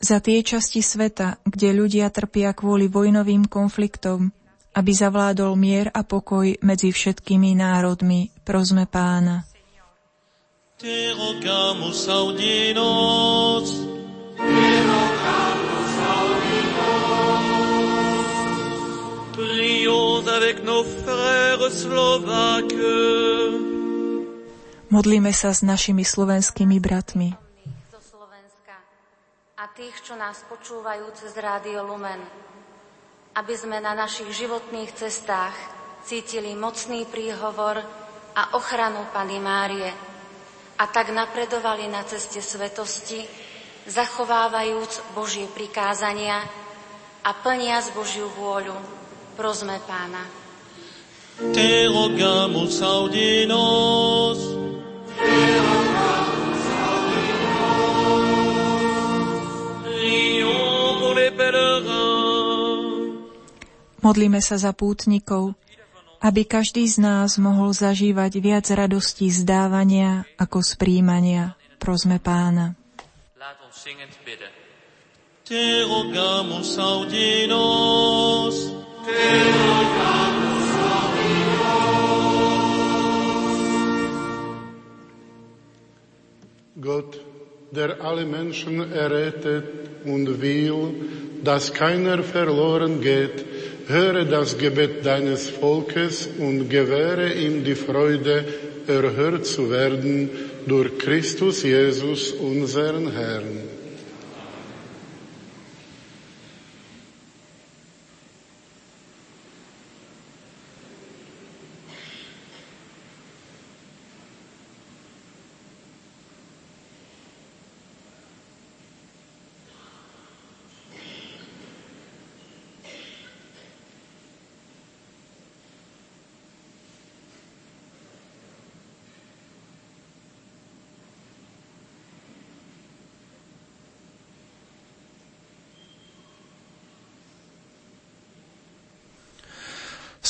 za tie časti sveta, kde ľudia trpia kvôli vojnovým konfliktom, aby zavládol mier a pokoj medzi všetkými národmi. Prosme Pána. Te rogamos, audinos, te rogamos, audinos. Prions avec nos frères Slovaques. Modlíme sa s našimi slovenskými bratmi. Zo Slovenska a tých, čo nás počúvajú cez Rádio Lumen, aby sme na našich životných cestách cítili mocný príhovor a ochranu Panny Márie, a tak napredovali na ceste svetosti, zachovávajúc Božie prikázania a plniac Božiu vôľu. Prosme Pána. Te rogamos, audinos, te rogamos, audinos, rions pour les pèlerins. Modlíme sa za pútnikov, aby každý z nás mohol zažívať viac radostí z dávania ako z prijímania. Prosme Pána. Gott, der alle Menschen errettet und will, dass keiner verloren geht, höre das Gebet deines Volkes und gewähre ihm die Freude, erhört zu werden durch Christus Jesus, unseren Herrn.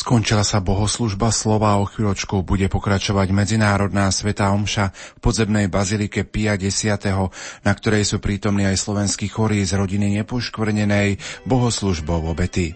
Skončila sa bohoslužba slova, o chvíľočku bude pokračovať medzinárodná svätá omša v podzemnej bazilike Pia 10, na ktorej sú prítomní aj slovenskí chorí z rodiny Nepoškvrnenej bohoslužbou obety.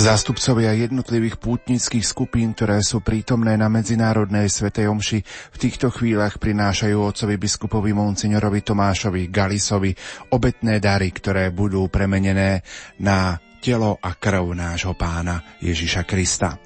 Zástupcovia jednotlivých pútnických skupín, ktoré sú prítomné na medzinárodnej svätej omši, v týchto chvíľach prinášajú otcovi biskupovi monsignorovi Tomášovi Galisovi obetné dary, ktoré budú premenené na telo a krv nášho Pána Ježiša Krista.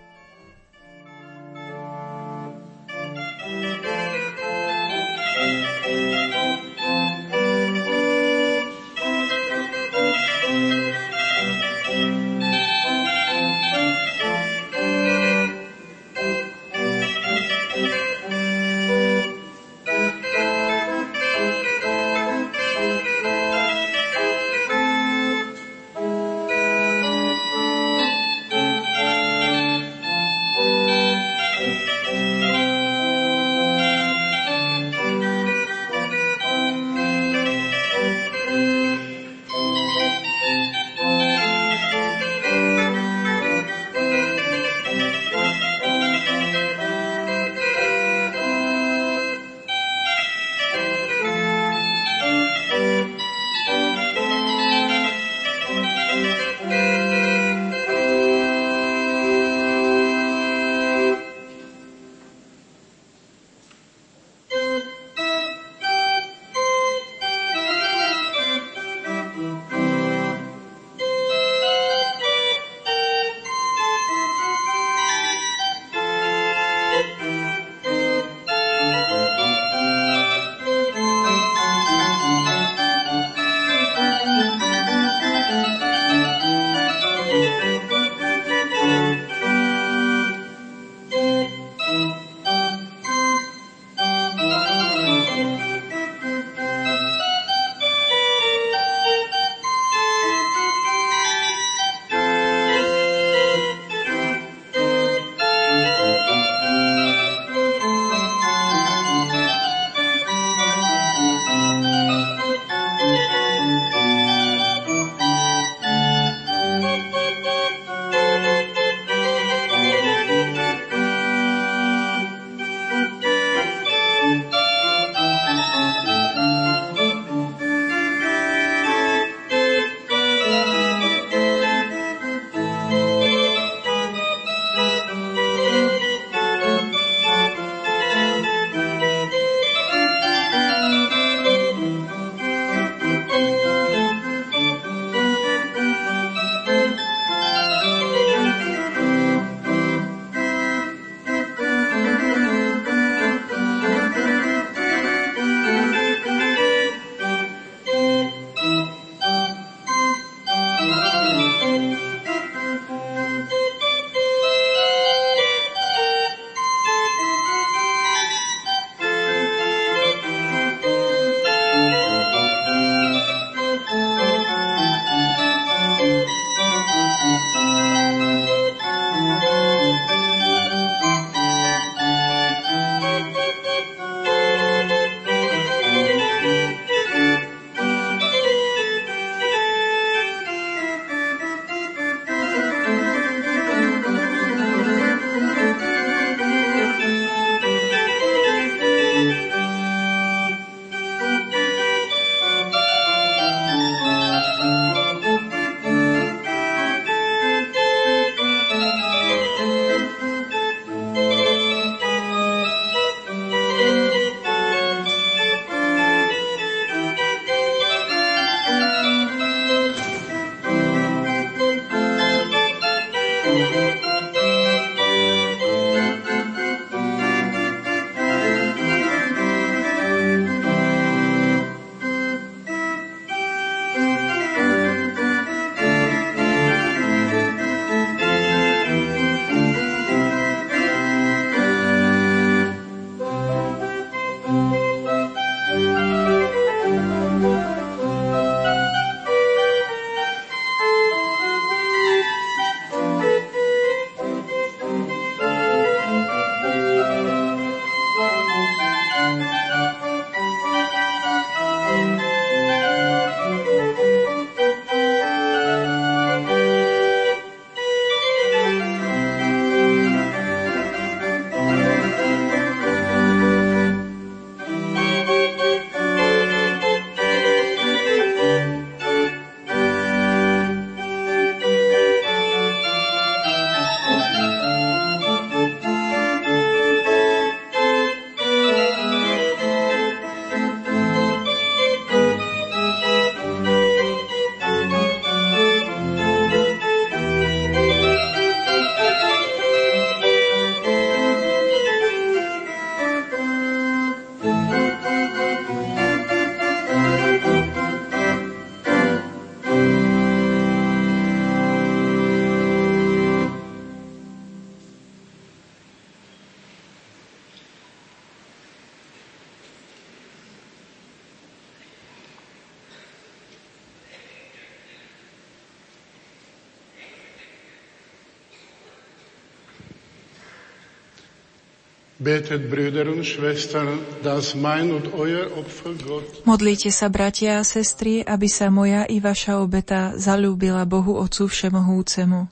Betet, Brüder und Schwestern, dass mein und euer Opfer Gott. Modlite sa, bratia a sestry, aby sa moja i vaša obeta zalúbila Bohu Otcu Všemohúcemu.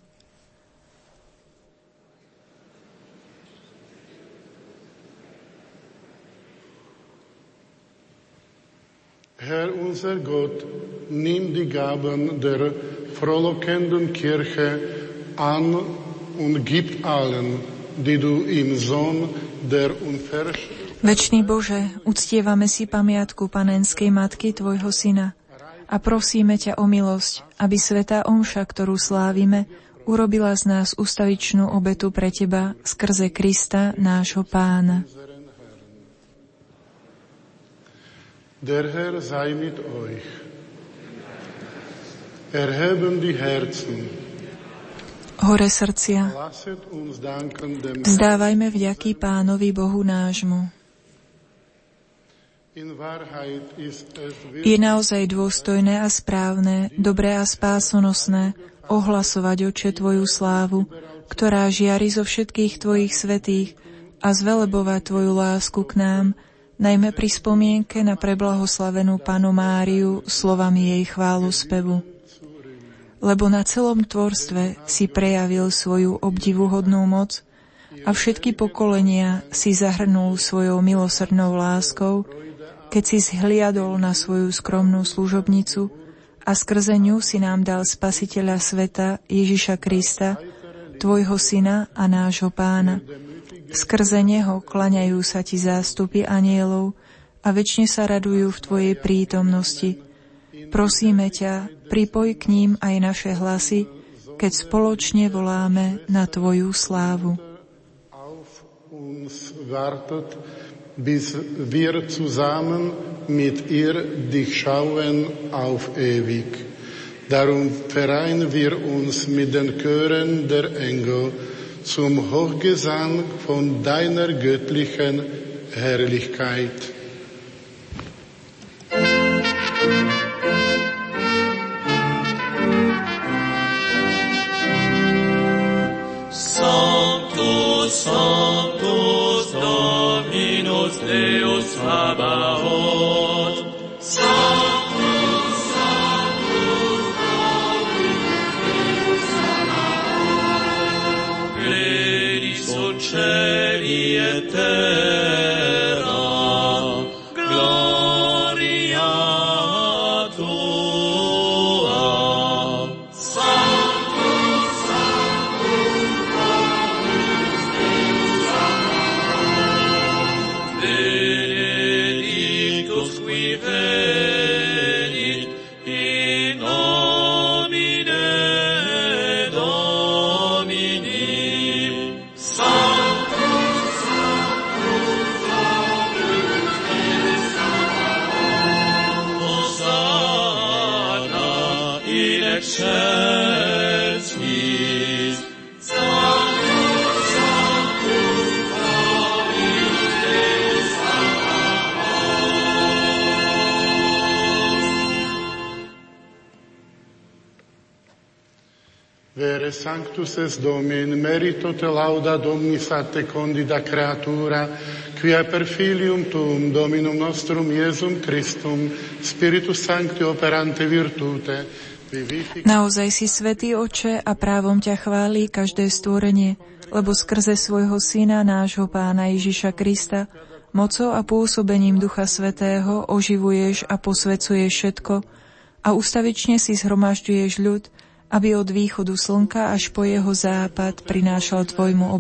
Herr unser Gott, nimm die Gaben der frohlockenden Kirche an und gib allen, die du im Sohn der unverschämten. Večný Bože, uctievame si pamiatku Panenskej Matky Tvojho Syna a prosíme ťa o milosť, aby svätá omša, ktorú slávime, urobila z nás ustavičnú obetu pre Teba skrze Krista, nášho Pána. Der Herr sei mit euch. Erheben die Herzen. Hore srdcia. Vzdávajme vďaky Pánovi Bohu nášmu. Je naozaj dôstojné a správne, dobré a spásonosné ohlasovať, Oče, Tvoju slávu, ktorá žiari zo všetkých Tvojich svätých, a zvelebovať Tvoju lásku k nám, najmä pri spomienke na preblahoslavenú Pannu Máriu slovami jej chválospevu. Lebo na celom tvorstve si prejavil svoju obdivuhodnú moc a všetky pokolenia si zahrnul svojou milosrdnou láskou, keď si zhliadol na svoju skromnú služobnicu a skrze ňu si nám dal Spasiteľa sveta Ježiša Krista, Tvojho Syna a nášho Pána. Skrze neho klaňajú sa ti zástupy anjelov a večne sa radujú v Tvojej prítomnosti. Prosíme ťa, pripoj k ním aj naše hlasy, keď spoločne voláme na Tvoju slávu. Darum vereinen wir uns mit den Chören der Engel zum Hochgesang von deiner göttlichen Herrlichkeit. Sanctus, Sanctus, Dominus Deus Sabaoth. Cieli e terra, gloria tua. Sanctus, Sanctus, Dominus Deus Sabaoth. Benedictus qui venit in nomine Domini. Excelsis, Sanctus, Sanctus, Dominus Deus Sabaoth. Vere Sanctus es Domini, merito te lauda Dominis a te condita creatura, quia per filium tuum, Dominum nostrum, Iesum Christum, Spiritus Sancti operante virtute. Naozaj si svätý, Oče, a právom ťa chválí každé stvorenie, lebo skrze svojho Syna, nášho Pána Ježiša Krista, mocou a pôsobením Ducha Svätého oživuješ a posvecuješ všetko a ustavične si zhromažďuješ ľud, aby od východu slnka až po jeho západ prinášal Tvojmu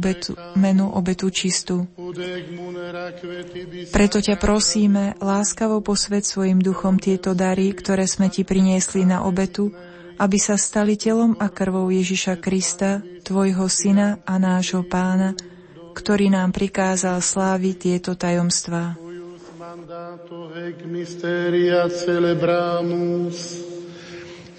obetu čistú. Preto ťa prosíme, láskavo posväť svojim duchom tieto dary, ktoré sme Ti priniesli na obetu, aby sa stali telom a krvou Ježiša Krista, Tvojho Syna a nášho Pána, ktorý nám prikázal sláviť tieto tajomstvá.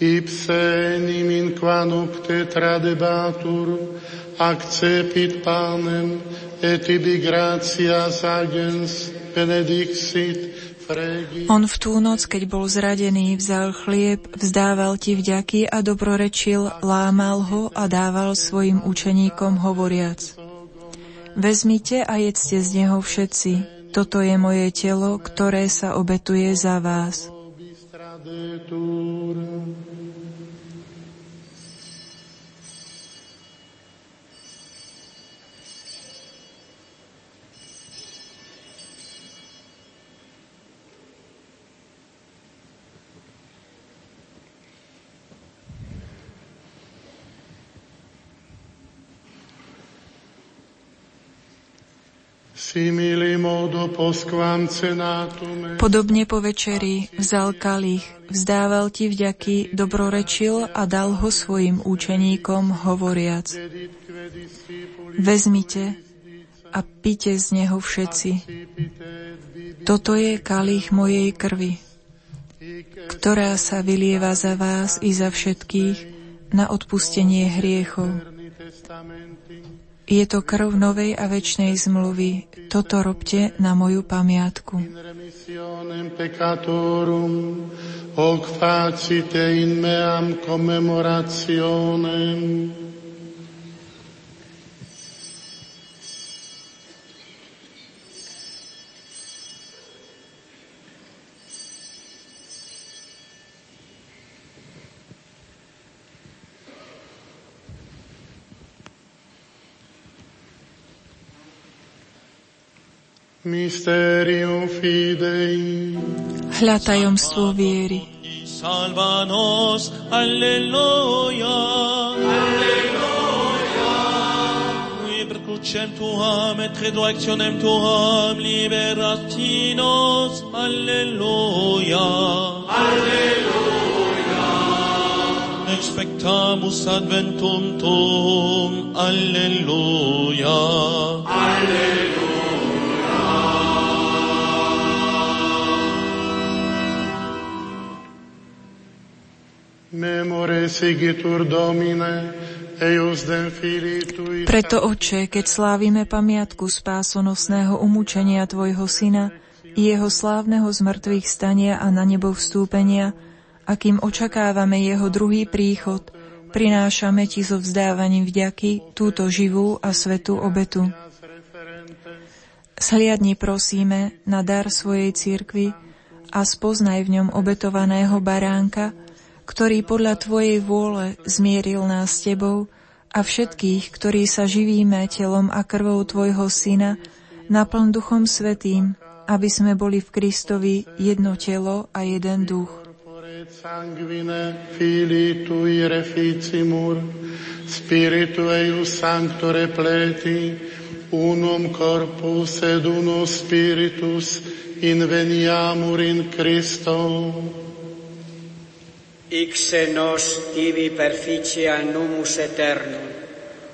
Ipse nimin qua nocte tradebatur, accepit panem, et ibi gratias agens benedixit. On v tú noc, keď bol zradený, vzal chlieb, vzdával ti vďaky a dobrorečil, lámal ho a dával svojim učeníkom, hovoriac: Vezmite a jedzte z neho všetci. Toto je moje telo, ktoré sa obetuje za vás. Podobne po večeri vzal kalich, vzdával ti vďaky, dobrorečil a dal ho svojim učeníkom, hovoriac: Vezmite a pite z neho všetci. Toto je kalich mojej krvi, ktorá sa vylieva za vás i za všetkých na odpustenie hriechov. Je to krv novej a večnej zmluvy. Toto robte na moju pamiatku. Hľa tajomstvo viery. Salvanos, alleluja, alleluja. Noi percucem tuam et reductionem tuam liberatinos, alleluja, alleluja. Expectamus adventum tuum, alleluja, alleluja. Preto, Otče, keď slávime pamiatku spásonosného umúčenia Tvojho Syna i Jeho slávneho zmrtvých stania a na nebo vstúpenia, a kým očakávame Jeho druhý príchod, prinášame Ti so vzdávaním vďaky túto živú a svätú obetu. Zhliadni, prosíme, na dar svojej cirkvi a spoznaj v ňom obetovaného baránka, ktorý podľa Tvojej vôle zmieril nás s Tebou a všetkých, ktorí sa živíme telom a krvou Tvojho Syna, naplň Duchom Svätým, aby sme boli v Kristovi jedno telo a jeden duch. Ixe nos tibi perficia numus eternum,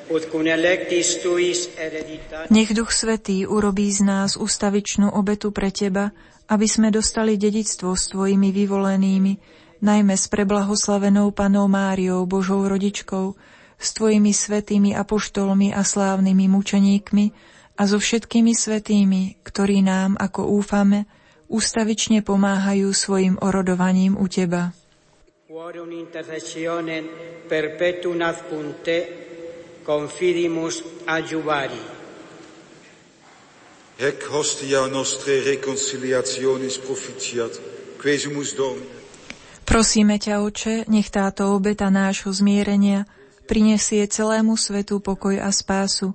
ut cunelectis tuis hereditatis. Nech Duch Svätý urobí z nás ustavičnú obetu pre Teba, aby sme dostali dedičstvo s Tvojimi vyvolenými, najmä s preblahoslavenou Pannou Máriou, Božou rodičkou, s Tvojimi svätými apoštolmi a slávnymi mučeníkmi a so všetkými svätými, ktorí nám, ako úfame, ustavične pomáhajú svojim orodovaním u Teba. Quorum intercessionem perpetuum ad cunte confidimus adjuvari. Hec hostia nostre reconciliationis profitiat, quesumus Domine. Prosíme ťa, Otče, nech táto obeta nášho zmierenia prinesie celému svetu pokoj a spásu.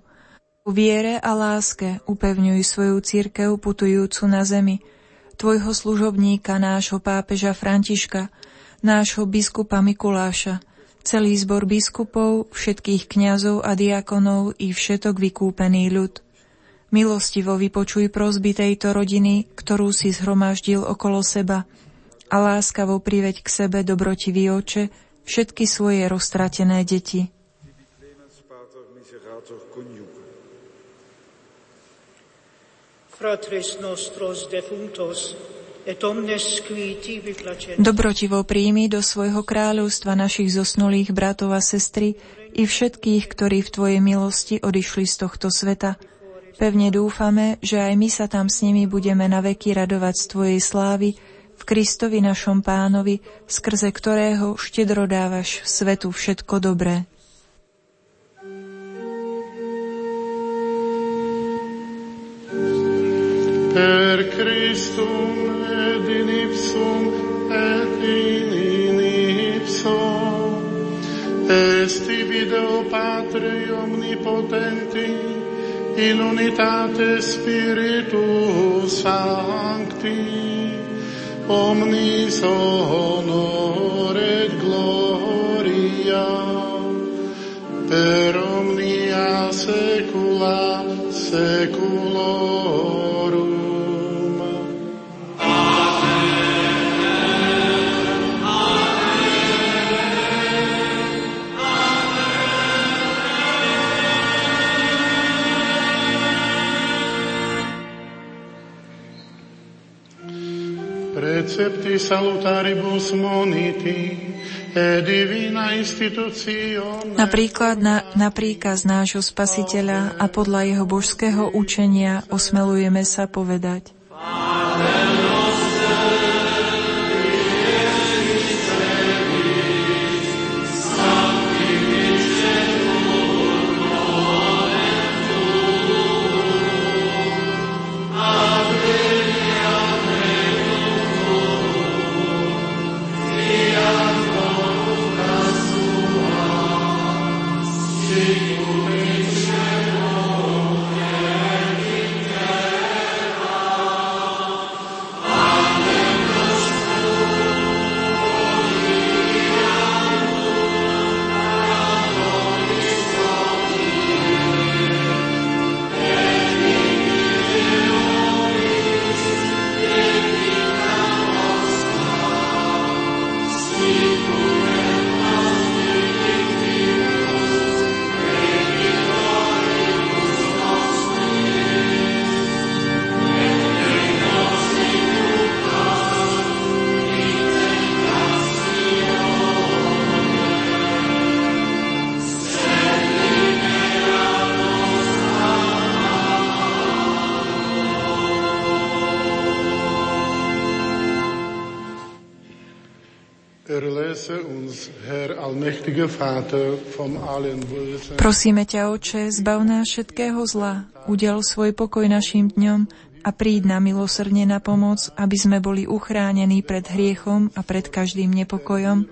U viere a láske upevňuj svoju cirkev putujúcu na zemi, Tvojho služobníka, nášho pápeža Františka, nášho biskupa Mikuláša, celý zbor biskupov, všetkých kňazov a diakonov i všetok vykúpený ľud. Milostivo vypočuj prosby tejto rodiny, ktorú si zhromaždil okolo seba, a láskavo priveď k sebe, dobrotivý Oče, všetky svoje roztratené deti. Fratres nostros defunctos, dobrotivo príjmi do svojho kráľovstva našich zosnulých bratov a sestry i všetkých, ktorí v Tvojej milosti odišli z tohto sveta. Pevne dúfame, že aj my sa tam s nimi budeme naveky radovať z Tvojej slávy v Kristovi našom Pánovi, skrze ktorého štedro dávaš svetu všetko dobré. Per Christum et in ipsum et in ipsum esti video Patri omnipotenti in unitate Spiritus Sancti omnis honor et gloria per omnia saecula saeculorum. Recepti salutaribus moniti e divina institutione. Napríklad na príkaz nášho Spasiteľa a podľa jeho božského učenia osmelujeme sa povedať. Prosíme ťa, Oče, zbav nás všetkého zla, udeľ svoj pokoj našim dňom a príď nám milosrdne na pomoc, aby sme boli uchránení pred hriechom a pred každým nepokojom,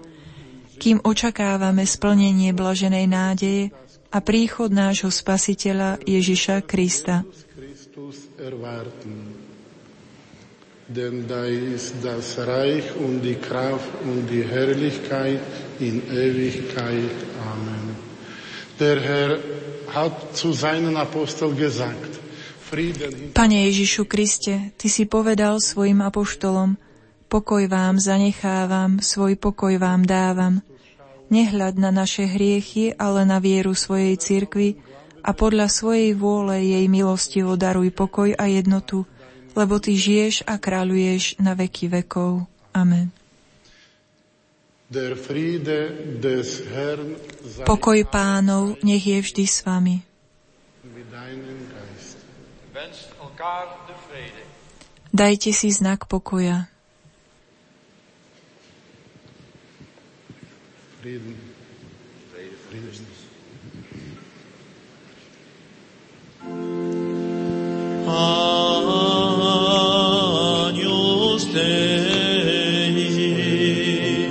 kým očakávame splnenie blaženej nádeje a príchod nášho Spasiteľa Ježiša Krista. Denn da ist das Reich und die Kraft und die Herrlichkeit in Ewigkeit. Amen. Der Herr hat zu seinen Aposteln gesagt, Pane Ježišu Kriste, Ty si povedal svojim apoštolom, pokoj vám zanechávam, svoj pokoj vám dávam. Nehľad na naše hriechy, ale na vieru svojej cirkvi a podľa svojej vôle jej milostivo daruj pokoj a jednotu, lebo Ty žiješ a kráľuješ na veky vekov. Amen. Pokoj Pánov nech je vždy s vami. Dajte si znak pokoja. Agnus Dei,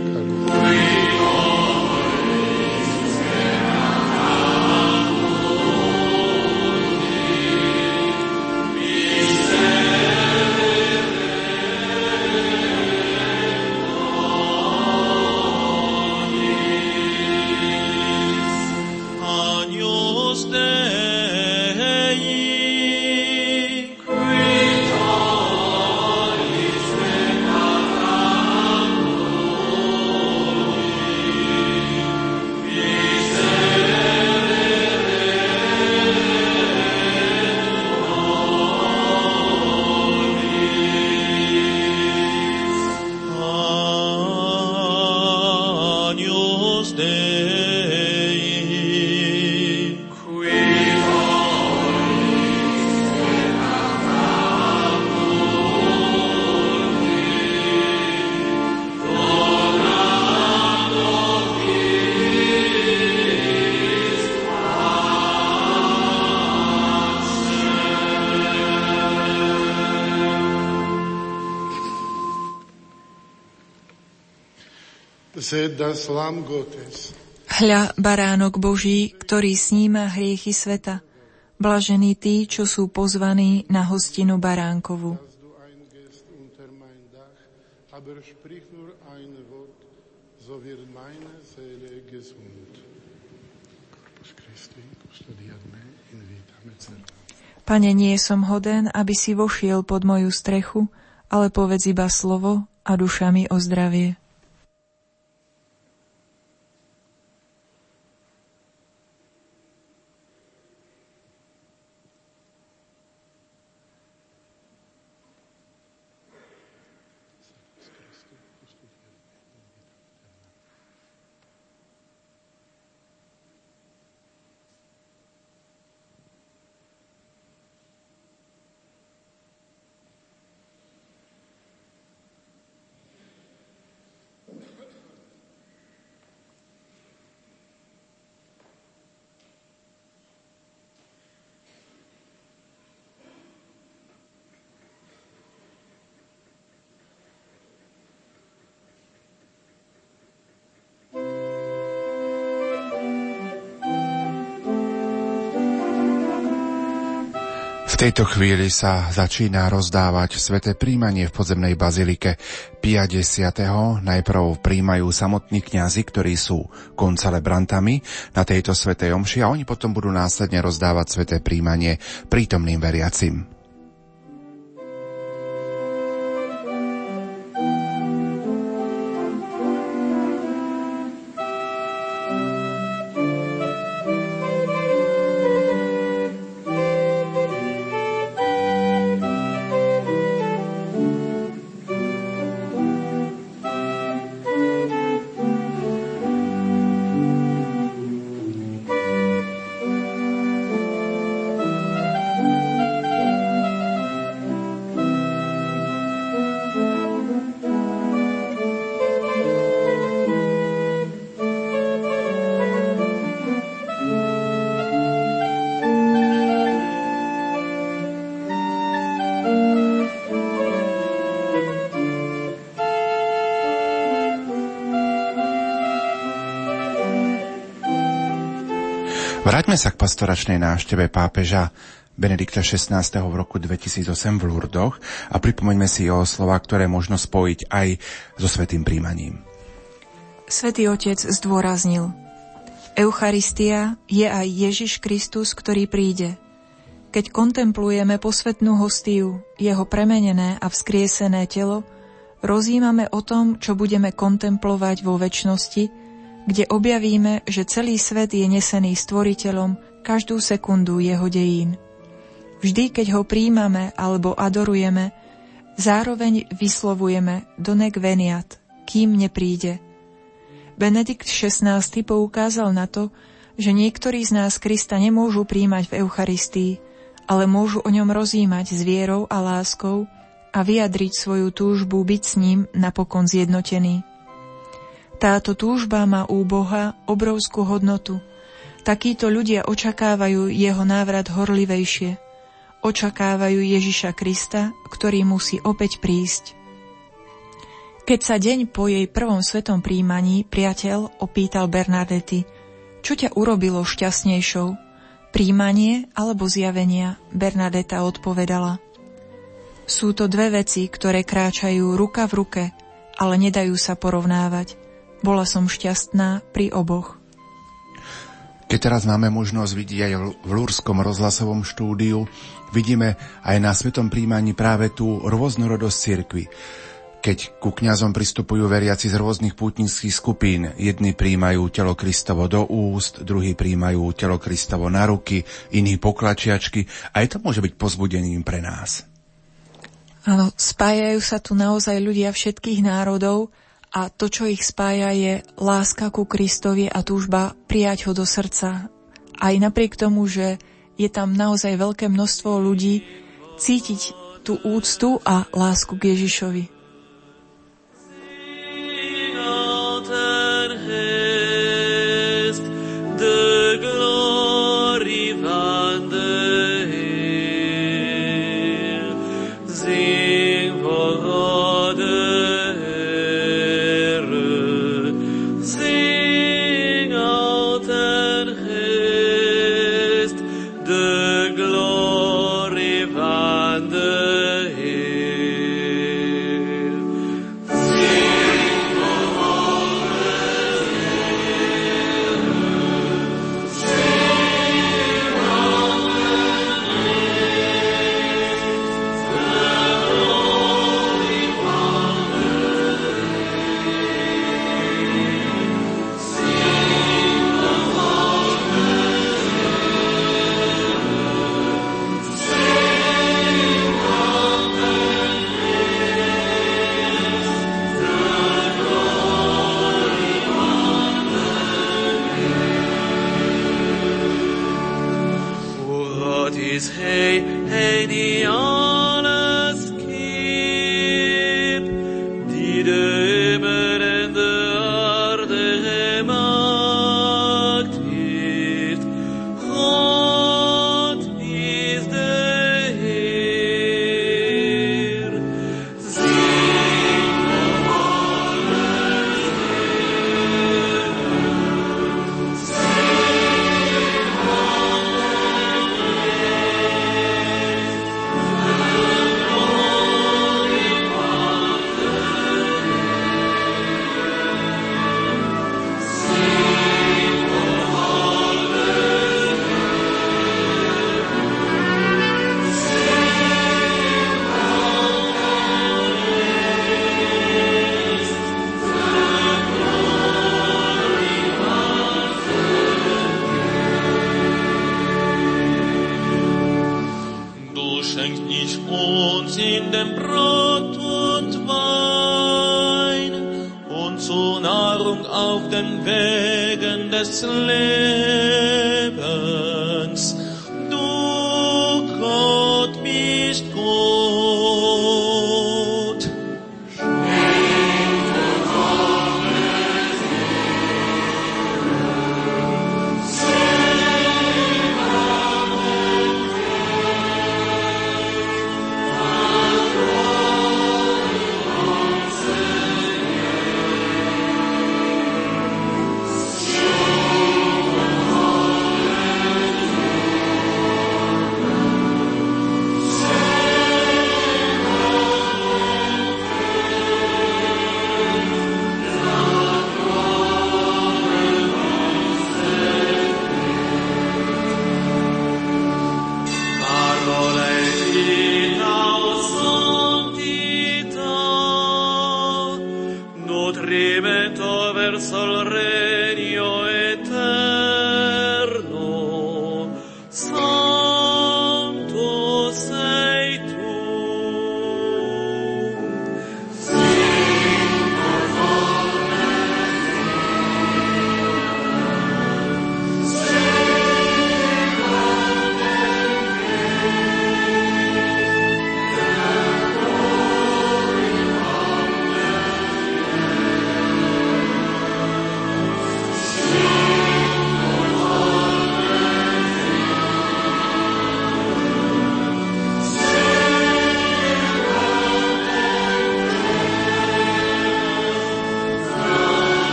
qui operis terra mundi, miserere nobis. Hľa, baránok Boží, ktorý sníma hriechy sveta, blažení tí, čo sú pozvaní na hostinu baránkovu. Pane, nie som hoden, aby si vošiel pod moju strechu, ale povedz iba slovo a duša mi ozdravie. V tejto chvíli sa začína rozdávať sväté príjmanie v podzemnej bazilike Pia 10. Najprv príjmajú samotní kňazi, ktorí sú koncelebrantami na tejto svätej omši, a oni potom budú následne rozdávať sväté príjmanie prítomným veriacim. Vráťme sa k pastoračnej návšteve pápeža Benedikta XVI. V roku 2008 v Lurdoch a pripomeňme si jeho slova, ktoré možno spojiť aj so svätým príjmaním. Svätý Otec zdôraznil: Eucharistia je aj Ježiš Kristus, ktorý príde. Keď kontemplujeme posvätnú hostiu, jeho premenené a vzkriesené telo, rozjímame o tom, čo budeme kontemplovať vo večnosti, kde objavíme, že celý svet je nesený stvoriteľom každú sekundu jeho dejín. Vždy, keď ho príjmame alebo adorujeme, zároveň vyslovujeme donec veniat, kým nepríde. Benedikt XVI. Poukázal na to, že niektorí z nás Krista nemôžu príjmať v Eucharistii, ale môžu o ňom rozjímať s vierou a láskou a vyjadriť svoju túžbu byť s ním napokon zjednotený. Táto túžba má u Boha obrovskú hodnotu. Takíto ľudia očakávajú jeho návrat horlivejšie. Očakávajú Ježiša Krista, ktorý musí opäť prísť. Keď sa deň po jej prvom svetom príjmaní priateľ opýtal Bernardety: Čo ťa urobilo šťastnejšou? Príjmanie alebo zjavenia? Bernadeta odpovedala: Sú to dve veci, ktoré kráčajú ruka v ruke, ale nedajú sa porovnávať. Bola som šťastná pri oboch. Keď teraz máme možnosť vidieť aj v Lúrskom rozhlasovom štúdiu, vidíme aj na svetom príjmaní práve tú rôznorodosť cirkvi. Keď ku kňazom pristupujú veriaci z rôznych pútnických skupín, jedni príjmajú telo Kristovo do úst, druhí príjmajú telo Kristovo na ruky, iní poklačiačky, aj to môže byť povzbudením pre nás. Áno, spájajú sa tu naozaj ľudia všetkých národov, a to, čo ich spája, je láska ku Kristovi a túžba prijať ho do srdca. Aj napriek tomu, že je tam naozaj veľké množstvo ľudí, cítiť tú úctu a lásku k Ježišovi.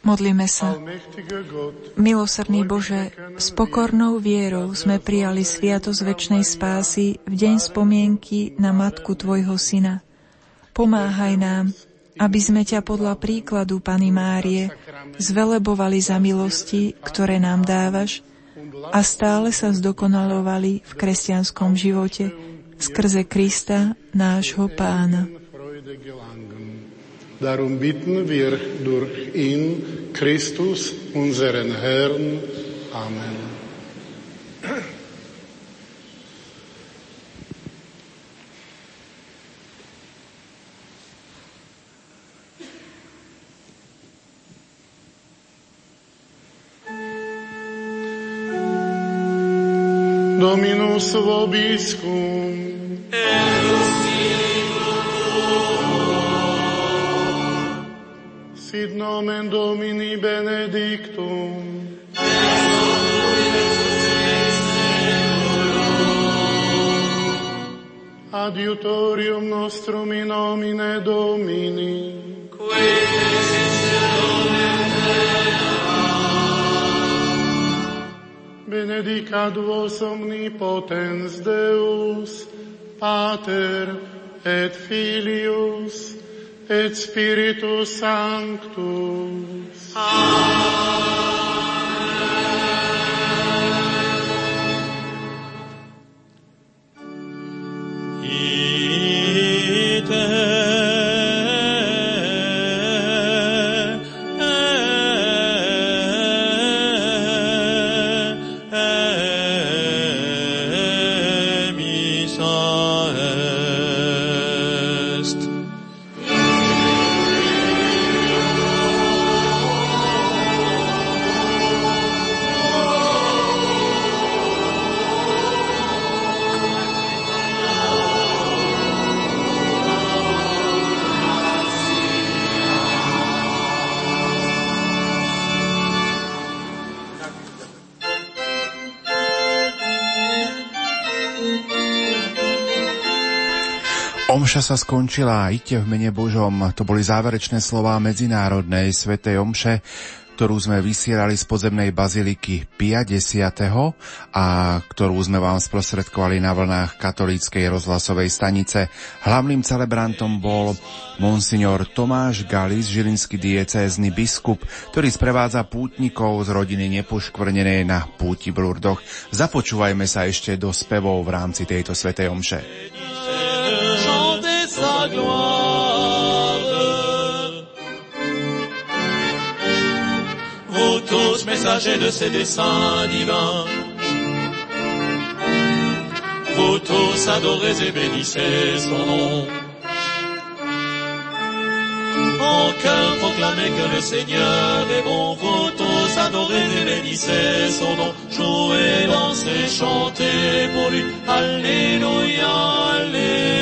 Modlíme sa. Milosrdný Bože, s pokornou vierou sme prijali sviatosť večnej spásy v deň spomienky na matku Tvojho Syna. Pomáhaj nám, aby sme ťa podľa príkladu Panny Márie zvelebovali za milosti, ktoré nám dávaš, a stále sa zdokonalovali v kresťanskom živote skrze Krista, nášho Pána. Darum bitten wir durch ihn, Christus, unseren Herrn. Amen. Dominus vobiscum. Sit nomen Domini benedictum. Adiutorium nostrum in nomine Domini. Qui benedicat vos omnipotens Deus, Pater et Filius et Spiritus Sanctus. Amen. Omša sa skončila a idte v mene Božom. To boli záverečné slová medzinárodnej svätej omše, ktorú sme vysielali z podzemnej baziliky Pia 10. a ktorú sme vám sprostredkovali na vlnách katolíckej rozhlasovej stanice. Hlavným celebrantom bol monsignor Tomáš Galis, žilinský diecézny biskup, ktorý sprevádza pútnikov z rodiny nepoškvrnenej na púti v Lurdoch. Započúvajme sa ešte do spevov v rámci tejto svätej omše. Sa gloire, vous tous messagers de ces desseins divins, vous tous adorez et bénissez son nom. En chœur proclamez que le Seigneur est bon, vous tous adorez et bénissez son nom. Jouez, dansez, chantez pour lui, alléluia, alléluia.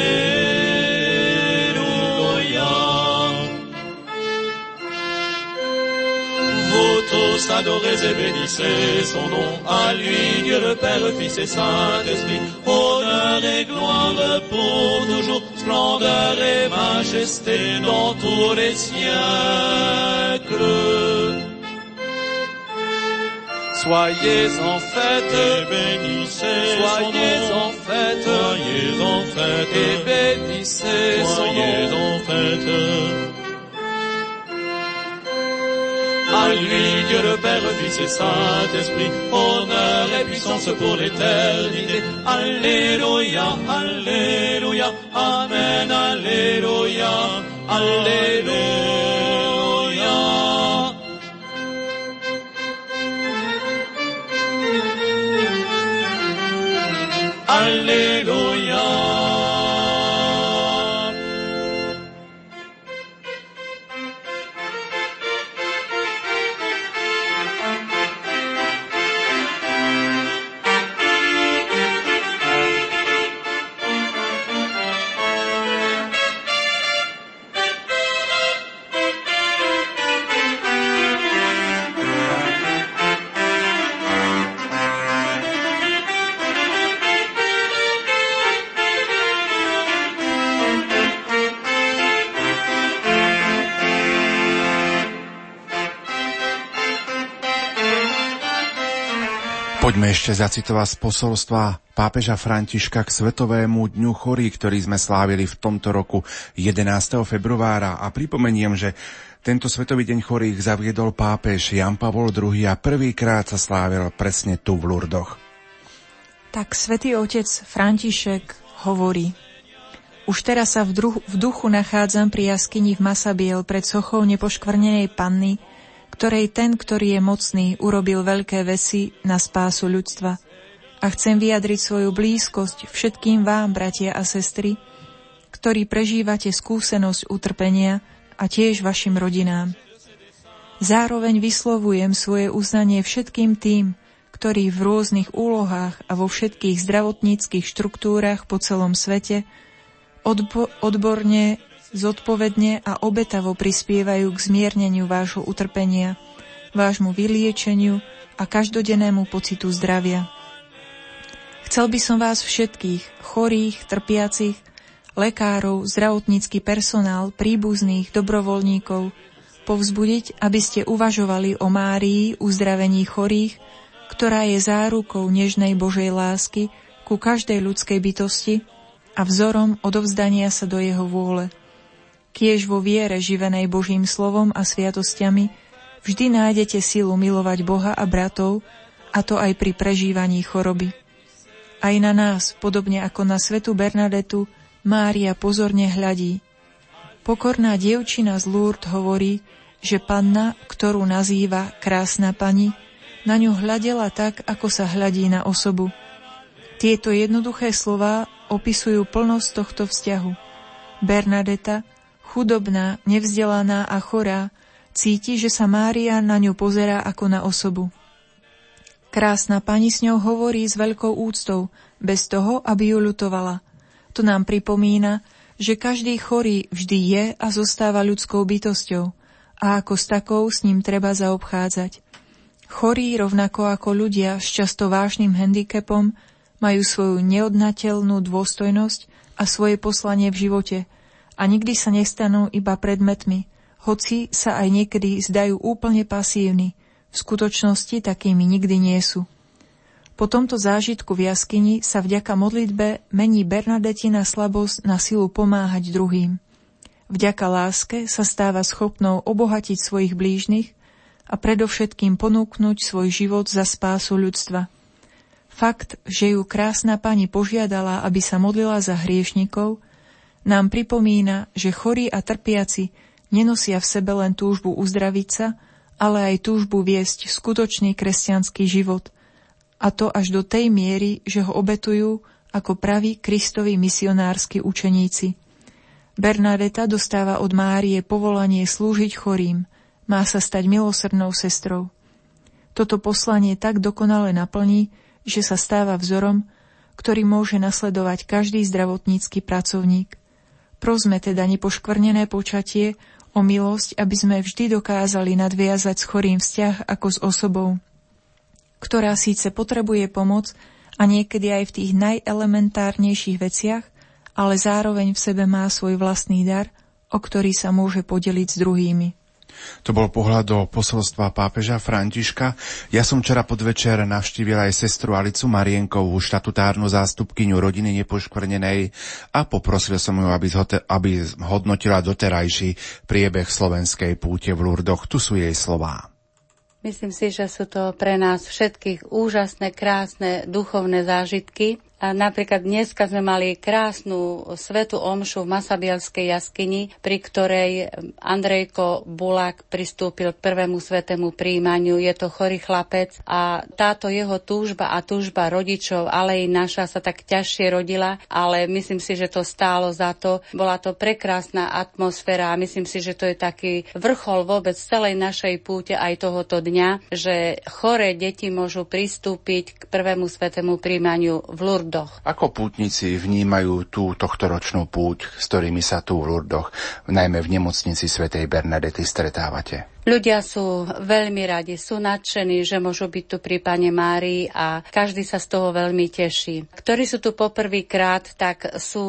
Tous adorez et bénissez son nom, à lui, Dieu le Père, Fils et Saint-Esprit, honneur et gloire pour toujours, splendeur et majesté dans tous les siècles. Soyez en fête et bénissez son nom, soyez en fête et bénissez son nom, soyez en fête. À lui, Dieu le Père, Fils et Saint-Esprit, honneur et puissance pour l'éternité. Alléluia, alléluia, amen, alléluia, alléluia. Alléluia. Poďme ešte zacitovať z posolstva pápeža Františka k Svetovému dňu chorých, ktorý sme slávili v tomto roku 11. februára. A pripomeniem, že tento Svetový deň chorých zaviedol pápež Jan Pavol II a prvýkrát sa slávil presne tu v Lurdoch. Tak Svätý Otec František hovorí: Už teraz sa v duchu nachádzam pri jaskyni v Masabiel pred sochou nepoškvrnenej Panny, ktorej ten, ktorý je mocný, urobil veľké veci na spásu ľudstva. A chcem vyjadriť svoju blízkosť všetkým vám, bratia a sestry, ktorí prežívate skúsenosť utrpenia a tiež vašim rodinám. Zároveň vyslovujem svoje uznanie všetkým tým, ktorí v rôznych úlohách a vo všetkých zdravotníckych štruktúrach po celom svete odborne, zodpovedne a obetavo prispievajú k zmierneniu vášho utrpenia, vášmu vyliečeniu a každodennému pocitu zdravia. Chcel by som vás všetkých, chorých, trpiacich, lekárov, zdravotnícky personál, príbuzných, dobrovoľníkov, povzbudiť, aby ste uvažovali o Márii, uzdravení chorých, ktorá je zárukou nežnej Božej lásky ku každej ľudskej bytosti a vzorom odovzdania sa do jeho vôle. Kiež vo viere živenej Božím slovom a sviatosťami vždy nájdete silu milovať Boha a bratov, a to aj pri prežívaní choroby. Aj na nás, podobne ako na Svetu Bernadetu, Mária pozorne hľadí. Pokorná dievčina z Lourdes hovorí, že Panna, ktorú nazýva Krásna Pani, na ňu hľadela tak, ako sa hľadí na osobu. Tieto jednoduché slová opisujú plnosť tohto vzťahu. Bernadeta, chudobná, nevzdelaná a chorá, cíti, že sa Mária na ňu pozerá ako na osobu. Krásna Pani s ňou hovorí s veľkou úctou, bez toho, aby ju ľutovala. To nám pripomína, že každý chorý vždy je a zostáva ľudskou bytosťou a ako s takou s ním treba zaobchádzať. Chorí, rovnako ako ľudia s často vážnym handicapom, majú svoju neodnateľnú dôstojnosť a svoje poslanie v živote a nikdy sa nestanú iba predmetmi, hoci sa aj niekedy zdajú úplne pasívni. V skutočnosti takými nikdy nie sú. Po tomto zážitku v jaskyni sa vďaka modlitbe mení Bernadetina slabosť na silu pomáhať druhým. Vďaka láske sa stáva schopnou obohatiť svojich blížnych a predovšetkým ponúknuť svoj život za spásu ľudstva. Fakt, že ju Krásna Pani požiadala, aby sa modlila za hriešnikov, nám pripomína, že chorí a trpiaci nenosia v sebe len túžbu uzdraviť sa, ale aj túžbu viesť skutočný kresťanský život, a to až do tej miery, že ho obetujú ako praví Kristovi misionársky učeníci. Bernadeta dostáva od Márie povolanie slúžiť chorým, má sa stať milosrdnou sestrou. Toto poslanie tak dokonale naplní, že sa stáva vzorom, ktorý môže nasledovať každý zdravotnícky pracovník. Prosme teda nepoškvrnené počatie o milosť, aby sme vždy dokázali nadviazať s chorým vzťah ako s osobou, ktorá síce potrebuje pomoc a niekedy aj v tých najelementárnejších veciach, ale zároveň v sebe má svoj vlastný dar, o ktorý sa môže podeliť s druhými. To bol pohľad do posolstva pápeža Františka. Ja som včera podvečer navštívila aj sestru Alicu Marienkovú, štatutárnu zástupkyňu rodiny nepoškvrnenej, a poprosil som ju, aby hodnotila doterajší priebeh slovenskej púte v Lurdoch. Tu sú jej slová. Myslím si, že sú to pre nás všetkých úžasné, krásne duchovné zážitky. A napríklad dneska sme mali krásnu svätú omšu v Masabielskej jaskyni, pri ktorej Andrejko Bulák pristúpil k prvému svätému prijímaniu. Je to chorý chlapec a táto jeho túžba a túžba rodičov, ale i naša, sa tak ťažšie rodila, ale myslím si, že to stálo za to. Bola to prekrásna atmosféra a myslím si, že to je taký vrchol vôbec celej našej púte aj tohoto dňa, že choré deti môžu pristúpiť k prvému svätému prijímaniu v Lurdoch. Ako pútnici vnímajú tú tohtoročnú púť, s ktorými sa tu v Lurdoch, najmä v nemocnici svätej Bernadety, stretávate? Ľudia sú veľmi radi, sú nadšení, že môžu byť tu pri Pane Márii a každý sa z toho veľmi teší. Ktorí sú tu poprvýkrát, tak sú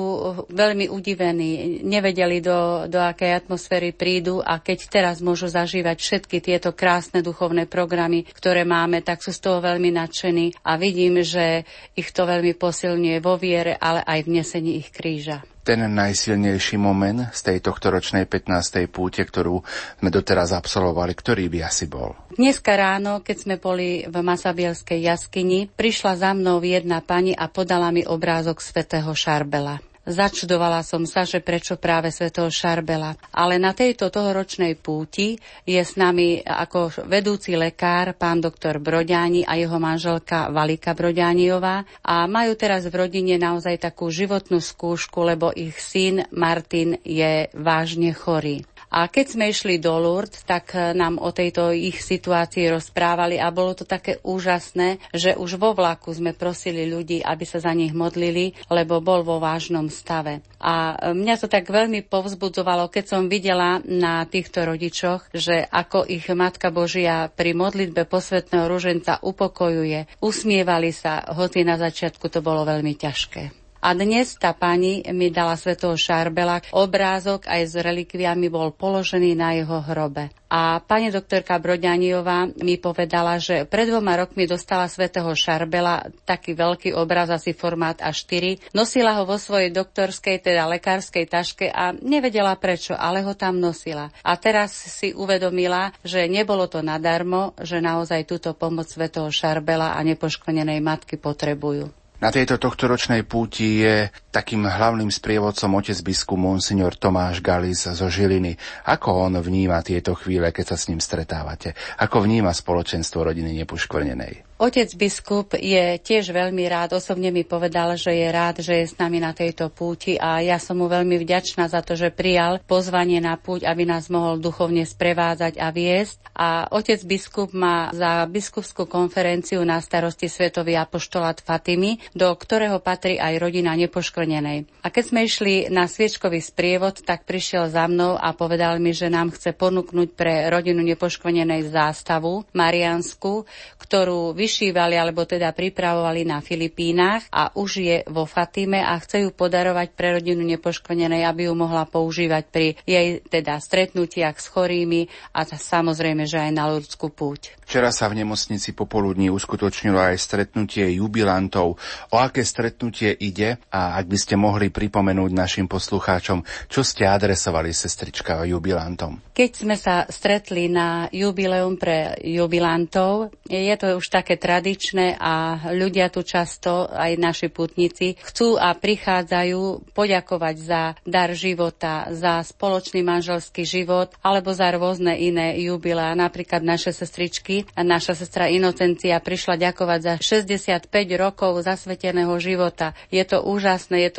veľmi udivení, nevedeli do akej atmosféry prídu a keď teraz môžu zažívať všetky tieto krásne duchovné programy, ktoré máme, tak sú z toho veľmi nadšení a vidím, že ich to veľmi posilňuje vo viere, ale aj v nesení ich kríža. Ten najsilnejší moment z tej tohtoročnej 15. púte, ktorú sme doteraz absolvovali, ktorý by asi bol? Dneska ráno, keď sme boli v Masabielskej jaskyni, prišla za mnou jedna pani a podala mi obrázok svätého Šarbela. Začudovala som sa, že prečo práve svätého Šarbela. Ale na tejto tohoročnej púti je s nami ako vedúci lekár pán doktor Broďani a jeho manželka Valika Broďániová. A majú teraz v rodine naozaj takú životnú skúšku, lebo ich syn Martin je vážne chorý. A keď sme išli do Lourdes, tak nám o tejto ich situácii rozprávali a bolo to také úžasné, že už vo vlaku sme prosili ľudí, aby sa za nich modlili, lebo bol vo vážnom stave. A mňa to tak veľmi povzbudzovalo, keď som videla na týchto rodičoch, že ako ich Matka Božia pri modlitbe posvätného ruženca upokojuje. Usmievali sa, hoci na začiatku to bolo veľmi ťažké. A dnes tá pani mi dala svätého Šarbela. Obrázok aj s relikviami bol položený na jeho hrobe. A pani doktorka Broďaniová mi povedala, že pred 2 rokmi dostala svätého Šarbela taký veľký obraz, asi formát A4. Nosila ho vo svojej doktorskej, teda lekárskej taške a nevedela prečo, ale ho tam nosila. A teraz si uvedomila, že nebolo to nadarmo, že naozaj túto pomoc svätého Šarbela a nepoškvrnenej matky potrebujú. Na tejto tohtoročnej púti je takým hlavným sprievodcom otec biskup monsignor Tomáš Galis zo Žiliny. Ako on vníma tieto chvíle, keď sa s ním stretávate? Ako vníma spoločenstvo rodiny nepoškvrnenej? Otec biskup je tiež veľmi rád, osobne mi povedal, že je rád, že je s nami na tejto púti a ja som mu veľmi vďačná za to, že prijal pozvanie na púť, aby nás mohol duchovne sprevádzať a viesť. A otec biskup má za biskupskú konferenciu na starosti Svetový apoštolát Fatimy, do ktorého patrí aj rodina nepoškvrnenej. A keď sme išli na sviečkový sprievod, tak prišiel za mnou a povedal mi, že nám chce ponúknuť pre rodinu nepoškvrnenej zástavu mariánsku, ktorú vyšívali alebo teda pripravovali na Filipínach a už je vo Fatime a chce ju podarovať pre rodinu nepoškvrnenej, aby ju mohla používať pri jej teda stretnutiach s chorými a samozrejme, že aj na Lurdskú púť. Včera sa v nemocnici popoludní uskutočnilo aj stretnutie jubilantov. O aké stretnutie ide a ak by ste mohli pripomenúť našim poslucháčom, čo ste adresovali sestrička jubilantom? Keď sme sa stretli na jubileum pre jubilantov, je to už také tradičné a ľudia tu často, aj naši pútnici, chcú a prichádzajú poďakovať za dar života, za spoločný manželský život alebo za rôzne iné jubilá. Napríklad naše sestričky, naša sestra Inocencia prišla ďakovať za 65 rokov zasveteného života. Je to úžasné,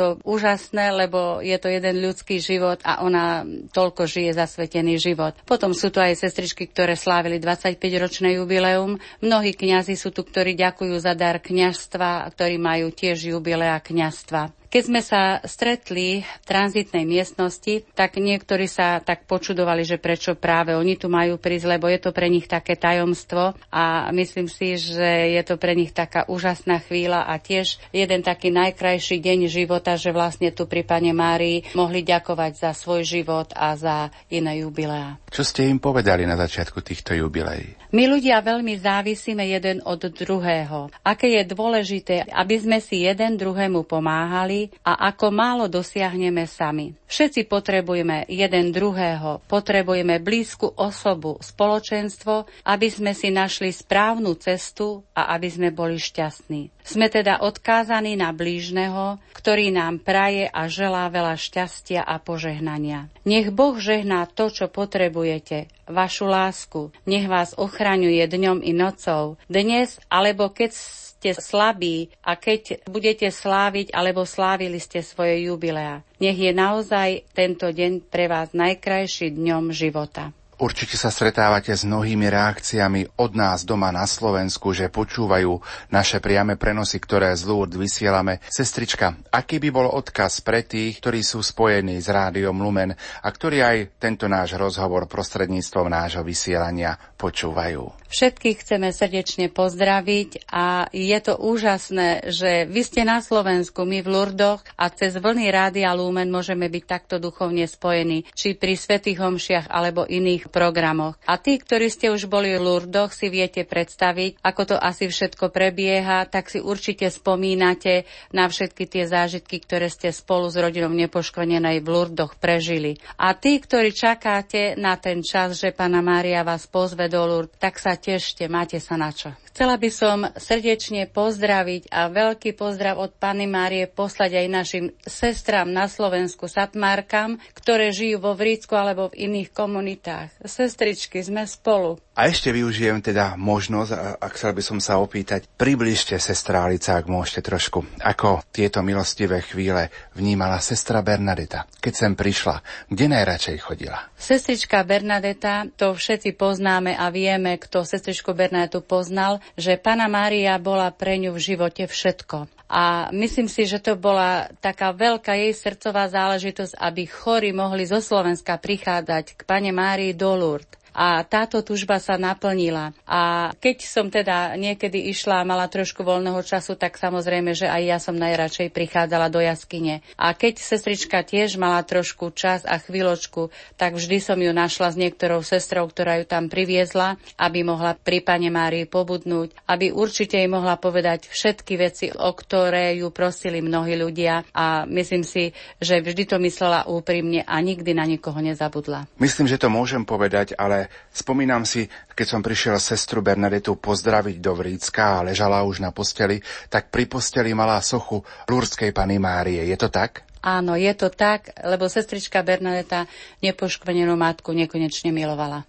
lebo je to jeden ľudský život a ona toľko žije zasvetený život. Potom sú tu aj sestričky, ktoré slávili 25-ročné jubileum. Mnohí kňazi sú tu, ktorí ďakujú za dar kňazstva, ktorí majú tiež jubilea kňazstva. Keď sme sa stretli v tranzitnej miestnosti, tak niektorí sa tak počudovali, že prečo práve oni tu majú prísť, lebo je to pre nich také tajomstvo a myslím si, že je to pre nich taká úžasná chvíľa a tiež jeden taký najkrajší deň života, že vlastne tu pri Pane Márii mohli ďakovať za svoj život a za iné jubileá. Čo ste im povedali na začiatku týchto jubileí? My ľudia veľmi závisíme jeden od druhého. Aké je dôležité, aby sme si jeden druhému pomáhali, a ako málo dosiahneme sami. Všetci potrebujeme jeden druhého, potrebujeme blízku osobu, spoločenstvo, aby sme si našli správnu cestu a aby sme boli šťastní. Sme teda odkázaní na blížneho, ktorý nám praje a želá veľa šťastia a požehnania. Nech Boh žehná to, čo potrebujete, vašu lásku. Nech vás ochraňuje dňom i nocou, dnes alebo keď ste slabí a keď budete sláviť alebo slávili ste svoje jubileá. Nech je naozaj tento deň pre vás najkrajší dňom života. Určite sa stretávate s mnohými reakciami od nás doma na Slovensku, že počúvajú naše priame prenosy, ktoré z Lourdes vysielame. Sestrička, aký by bol odkaz pre tých, ktorí sú spojení s Rádiom Lumen a ktorí aj tento náš rozhovor prostredníctvom nášho vysielania počúvajú? Všetkých chceme srdečne pozdraviť a je to úžasné, že vy ste na Slovensku, my v Lurdoch a cez vlny Rádia Lumen môžeme byť takto duchovne spojení, či pri svätých omšiach alebo iných programoch. A tí, ktorí ste už boli v Lurdoch, si viete predstaviť, ako to asi všetko prebieha, tak si určite spomínate na všetky tie zážitky, ktoré ste spolu s rodinou Nepoškvrnenej v Lurdoch prežili. A tí, ktorí čakáte na ten čas, že Panna Mária vás pozve do Lurd, tak sa tešte, máte sa na čo. Chcela by som srdečne pozdraviť a veľký pozdrav od Panny Márie poslať aj našim sestram na Slovensku, Satmárkam, ktoré žijú vo Vrícku alebo v iných komunitách. Sestričky, sme spolu. A ešte využijem teda možnosť, a chcel by som sa opýtať, približte sestrálica, ak môžete trošku, ako tieto milostivé chvíle vnímala sestra Bernadeta, keď sem prišla, kde najradšej chodila. Sestrička Bernadeta, to všetci poznáme a vieme, kto sestričku Bernadetu poznal, že Panna Mária bola pre ňu v živote všetko. A myslím si, že to bola taká veľká jej srdcová záležitosť, aby chorí mohli zo Slovenska prichádzať k Panne Márii do Lourdes. A táto tužba sa naplnila. A keď som teda niekedy išla a mala trošku voľného času, tak samozrejme, že aj ja som najradšej prichádzala do jaskyne. A keď sestrička tiež mala trošku čas a chvíľočku, tak vždy som ju našla s niektorou sestrou, ktorá ju tam priviezla, aby mohla pri Pane Márii pobudnúť, aby určite jej mohla povedať všetky veci, o ktoré ju prosili mnohí ľudia. A myslím si, že vždy to myslela úprimne a nikdy na nikoho nezabudla. Myslím, že to môžem povedať, ale spomínam si, keď som prišiel sestru Bernadetu pozdraviť do Vrícka a ležala už na posteli, tak pri posteli mala sochu Lurdskej Panny Márie. Je to tak? Áno, je to tak, lebo sestrička Bernadeta Nepoškvrnenú Matku nekonečne milovala.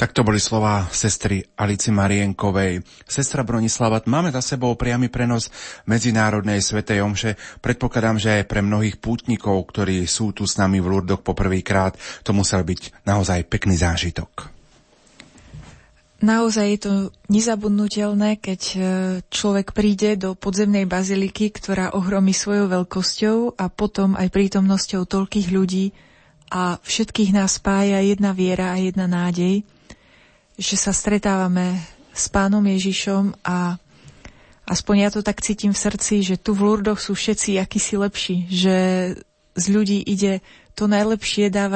Takto boli slová sestry Alici Marienkovej. Sestra Bronislava, máme za sebou priamy prenos medzinárodnej svätej omše. Predpokladám, že aj pre mnohých pútnikov, ktorí sú tu s nami v Lurdoch poprvýkrát, to musel byť naozaj pekný zážitok. Naozaj je to nezabudnutelné, keď človek príde do podzemnej baziliky, ktorá ohromí svojou veľkosťou a potom aj prítomnosťou toľkých ľudí a všetkých nás spája jedna viera a jedna nádej, že sa stretávame s Pánom Ježišom a aspoň ja to tak cítim v srdci, že tu v Lurdoch sú všetci akýsi lepší, že z ľudí ide to najlepšie, dáva